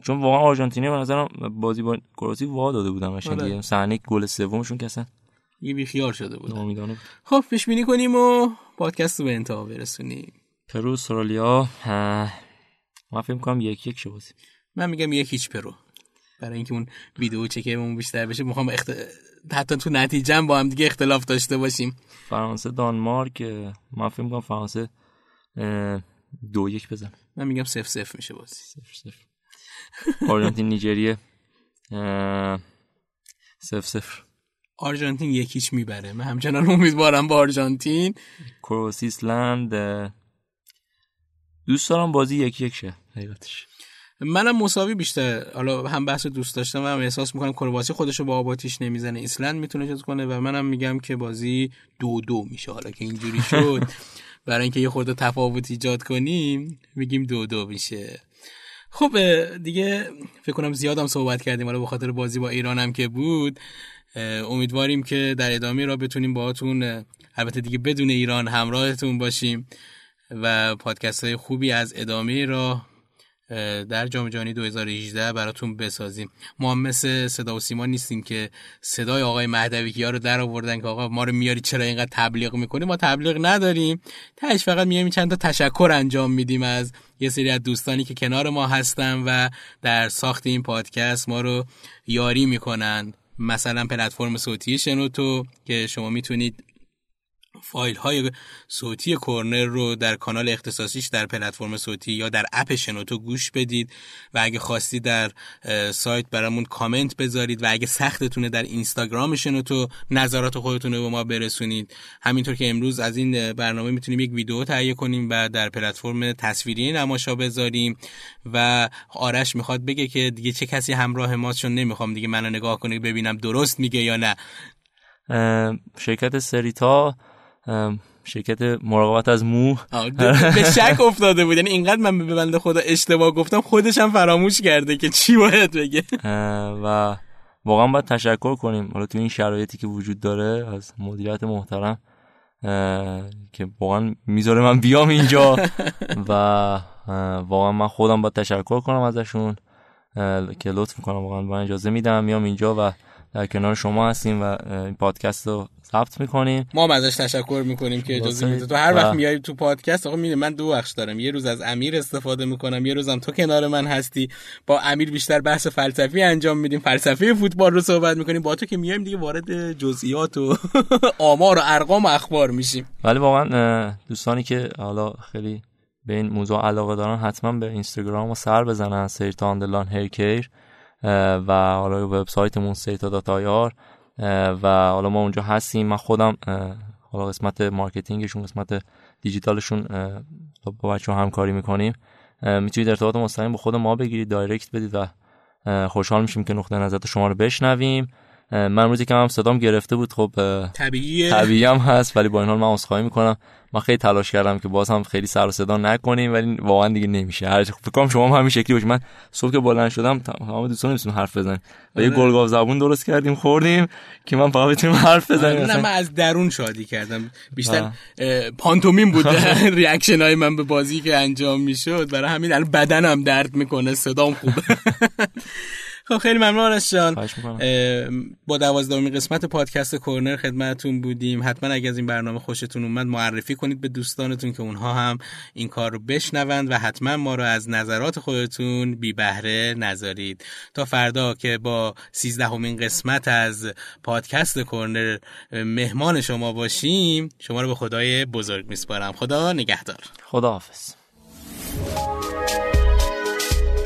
چون واقعا آرژانتینی به نظر بازی با کرواسی وا داده بودن قشنگ، صحنه گل سومشون که اصلا یه بیخیار شده بود. خب پیش بینی کنیم و پادکست رو به انتها برسونیم. پرو استرالیا ما فکر می‌کنم یک یک شه بازی. من میگم یک هیچ پرو، برای اینکه اون ویدیو چکمون بیشتر بشه، می‌خوام اخت... حتی تو نتیجه با هم دیگه اختلاف داشته باشیم. فرانسه دانمارک من فکر می‌کنم فرانسه دو یک بزن. من میگم صفر صفر میشه بازی. صفر صفر. آرژانتین نیجریه صفر صفر. آرژانتین یکیش میبره، من همچنان امیدوارم با آرژانتین. کرواسی ایسلند دوست دارم بازی یکی یک شه حقیقتش. منم مساوی بیشتر، حالا هم بحث دوست داشتم و هم احساس میکنم کرواسی خودشو با آباتیش نمیزنه، ایسلند میتونه چیز کنه و منم میگم که بازی دو دو میشه. حالا که اینجوری شد برای اینکه یه خورده تفاوت ایجاد کنیم میگیم دو دو میشه. خب دیگه فکر کنم زیادم صحبت کردیم، حالا به خاطر بازی با ایران هم که بود. امیدواریم که در ادامه را بتونیم باهاتون، البته دیگه بدون ایران، همراهتون باشیم و پادکست‌های خوبی از ادامه را در جام جهانی دو هزار و هجده براتون بسازیم. ما هم مثل صدا و سیما نیستیم که صدای آقای مهدوی‌کیا رو در آوردن که آقا ما رو میاری چرا اینقدر تبلیغ میکنی. ما تبلیغ نداریم، تاش فقط میایم چند تا تشکر انجام میدیم از یه سری از دوستانی که کنار ما هستن و در ساخت این پادکست ما رو یاری میکنن. مثلا پلتفرم صوتی شنوتو که شما میتونید فایل های صوتی کرنر رو در کانال اختصاصیش در پلتفرم صوتی یا در اپ شنوتو گوش بدید و اگه خواستید در سایت برامون کامنت بذارید و اگه سختتونه در اینستاگرام شنوتو نظرات خودتون رو به ما برسونید. همینطور که امروز از این برنامه میتونیم یک ویدیو تهیه کنیم و در پلتفرم تصویری نماشا بذاریم و آرش میخواد بگه که دیگه چه کسی همراه ماست، چون نمیخوام دیگه منو نگاه کنه ببینم درست میگه یا نه. شرکت سریتا، شرکت مراقبت از مو، به شک افتاده بود، یعنی اینقدر من به بنده خدا اشتباه گفتم خودش هم فراموش کرده که چی باید بگه و واقعا باید تشکر کنیم حالا تو این شرایطی که وجود داره از مدیریت محترم که واقعا میذاره من بیام اینجا و واقعا من خودم باید تشکر کنم ازشون که لطف میکنم، واقعا من اجازه میدم میام اینجا و در کنار شما هستیم و این پادکست رو ثبت میکنیم. ما هم ازش تشکر میکنیم که اجازه میده. تو هر وقت میای تو پادکست آقا میده من دو بخش دارم، یه روز از امیر استفاده میکنم، یه روزم تو کنار من هستی. با امیر بیشتر بحث فلسفی انجام میدیم، فلسفه فوتبال رو صحبت میکنیم، با تو که میایم دیگه وارد جزئیات و آمار و ارقام و اخبار میشیم. ولی واقعا دوستانی که حالا خیلی به این موضوع علاقه دارن حتما به اینستاگرام ما سر بزنن، سرچ آندرلاین هرکیر و حالا وبسایتمون سیتا دات آی آر و حالا ما اونجا هستیم. من خودم حالا قسمت مارکتینگشون، قسمت دیجیتالشون با بچه‌ها همکاری میکنیم. میتونید ارتباط مستقیم با خود ما بگیرید، دایرکت بدید و خوشحال میشیم که نقطه نظر شما رو بشنویم. من امروز یکم هم صدام گرفته بود، خب طبیعیه، طبیعی هم هست، ولی با این حال من عذرخواهی میکنم. من خیلی تلاش کردم که باز هم خیلی سر و صدا نکنیم ولی واقعا دیگه نمیشه. هر فکر کنم شما هم همین شکلی باشید. من صبح که بلند شدم تمام دوستان نمی‌تونن حرف بزنن و یه گلگاو زبون درست کردیم خوردیم که من فقط بتونم حرف بزنم. نه من از درون شادی کردم، بیشتر پانتومیم بود ریاکشنای من به بازی که انجام میشد، برای همین الان بدنم درد میکنه، صدام خوبه. خب خیلی ممنون آرش جان. با دوازدهمین قسمت پادکست کرنر خدمتتون بودیم. حتما اگه از این برنامه خوشتون اومد معرفی کنید به دوستانتون که اونها هم این کار رو بشنوند و حتما ما رو از نظرات خودتون بی بهره نذارید. تا فردا که با سیزدهمین قسمت از پادکست کرنر مهمان شما باشیم، شما رو به خدای بزرگ میسپارم. خدا نگهدار. خداحافظ.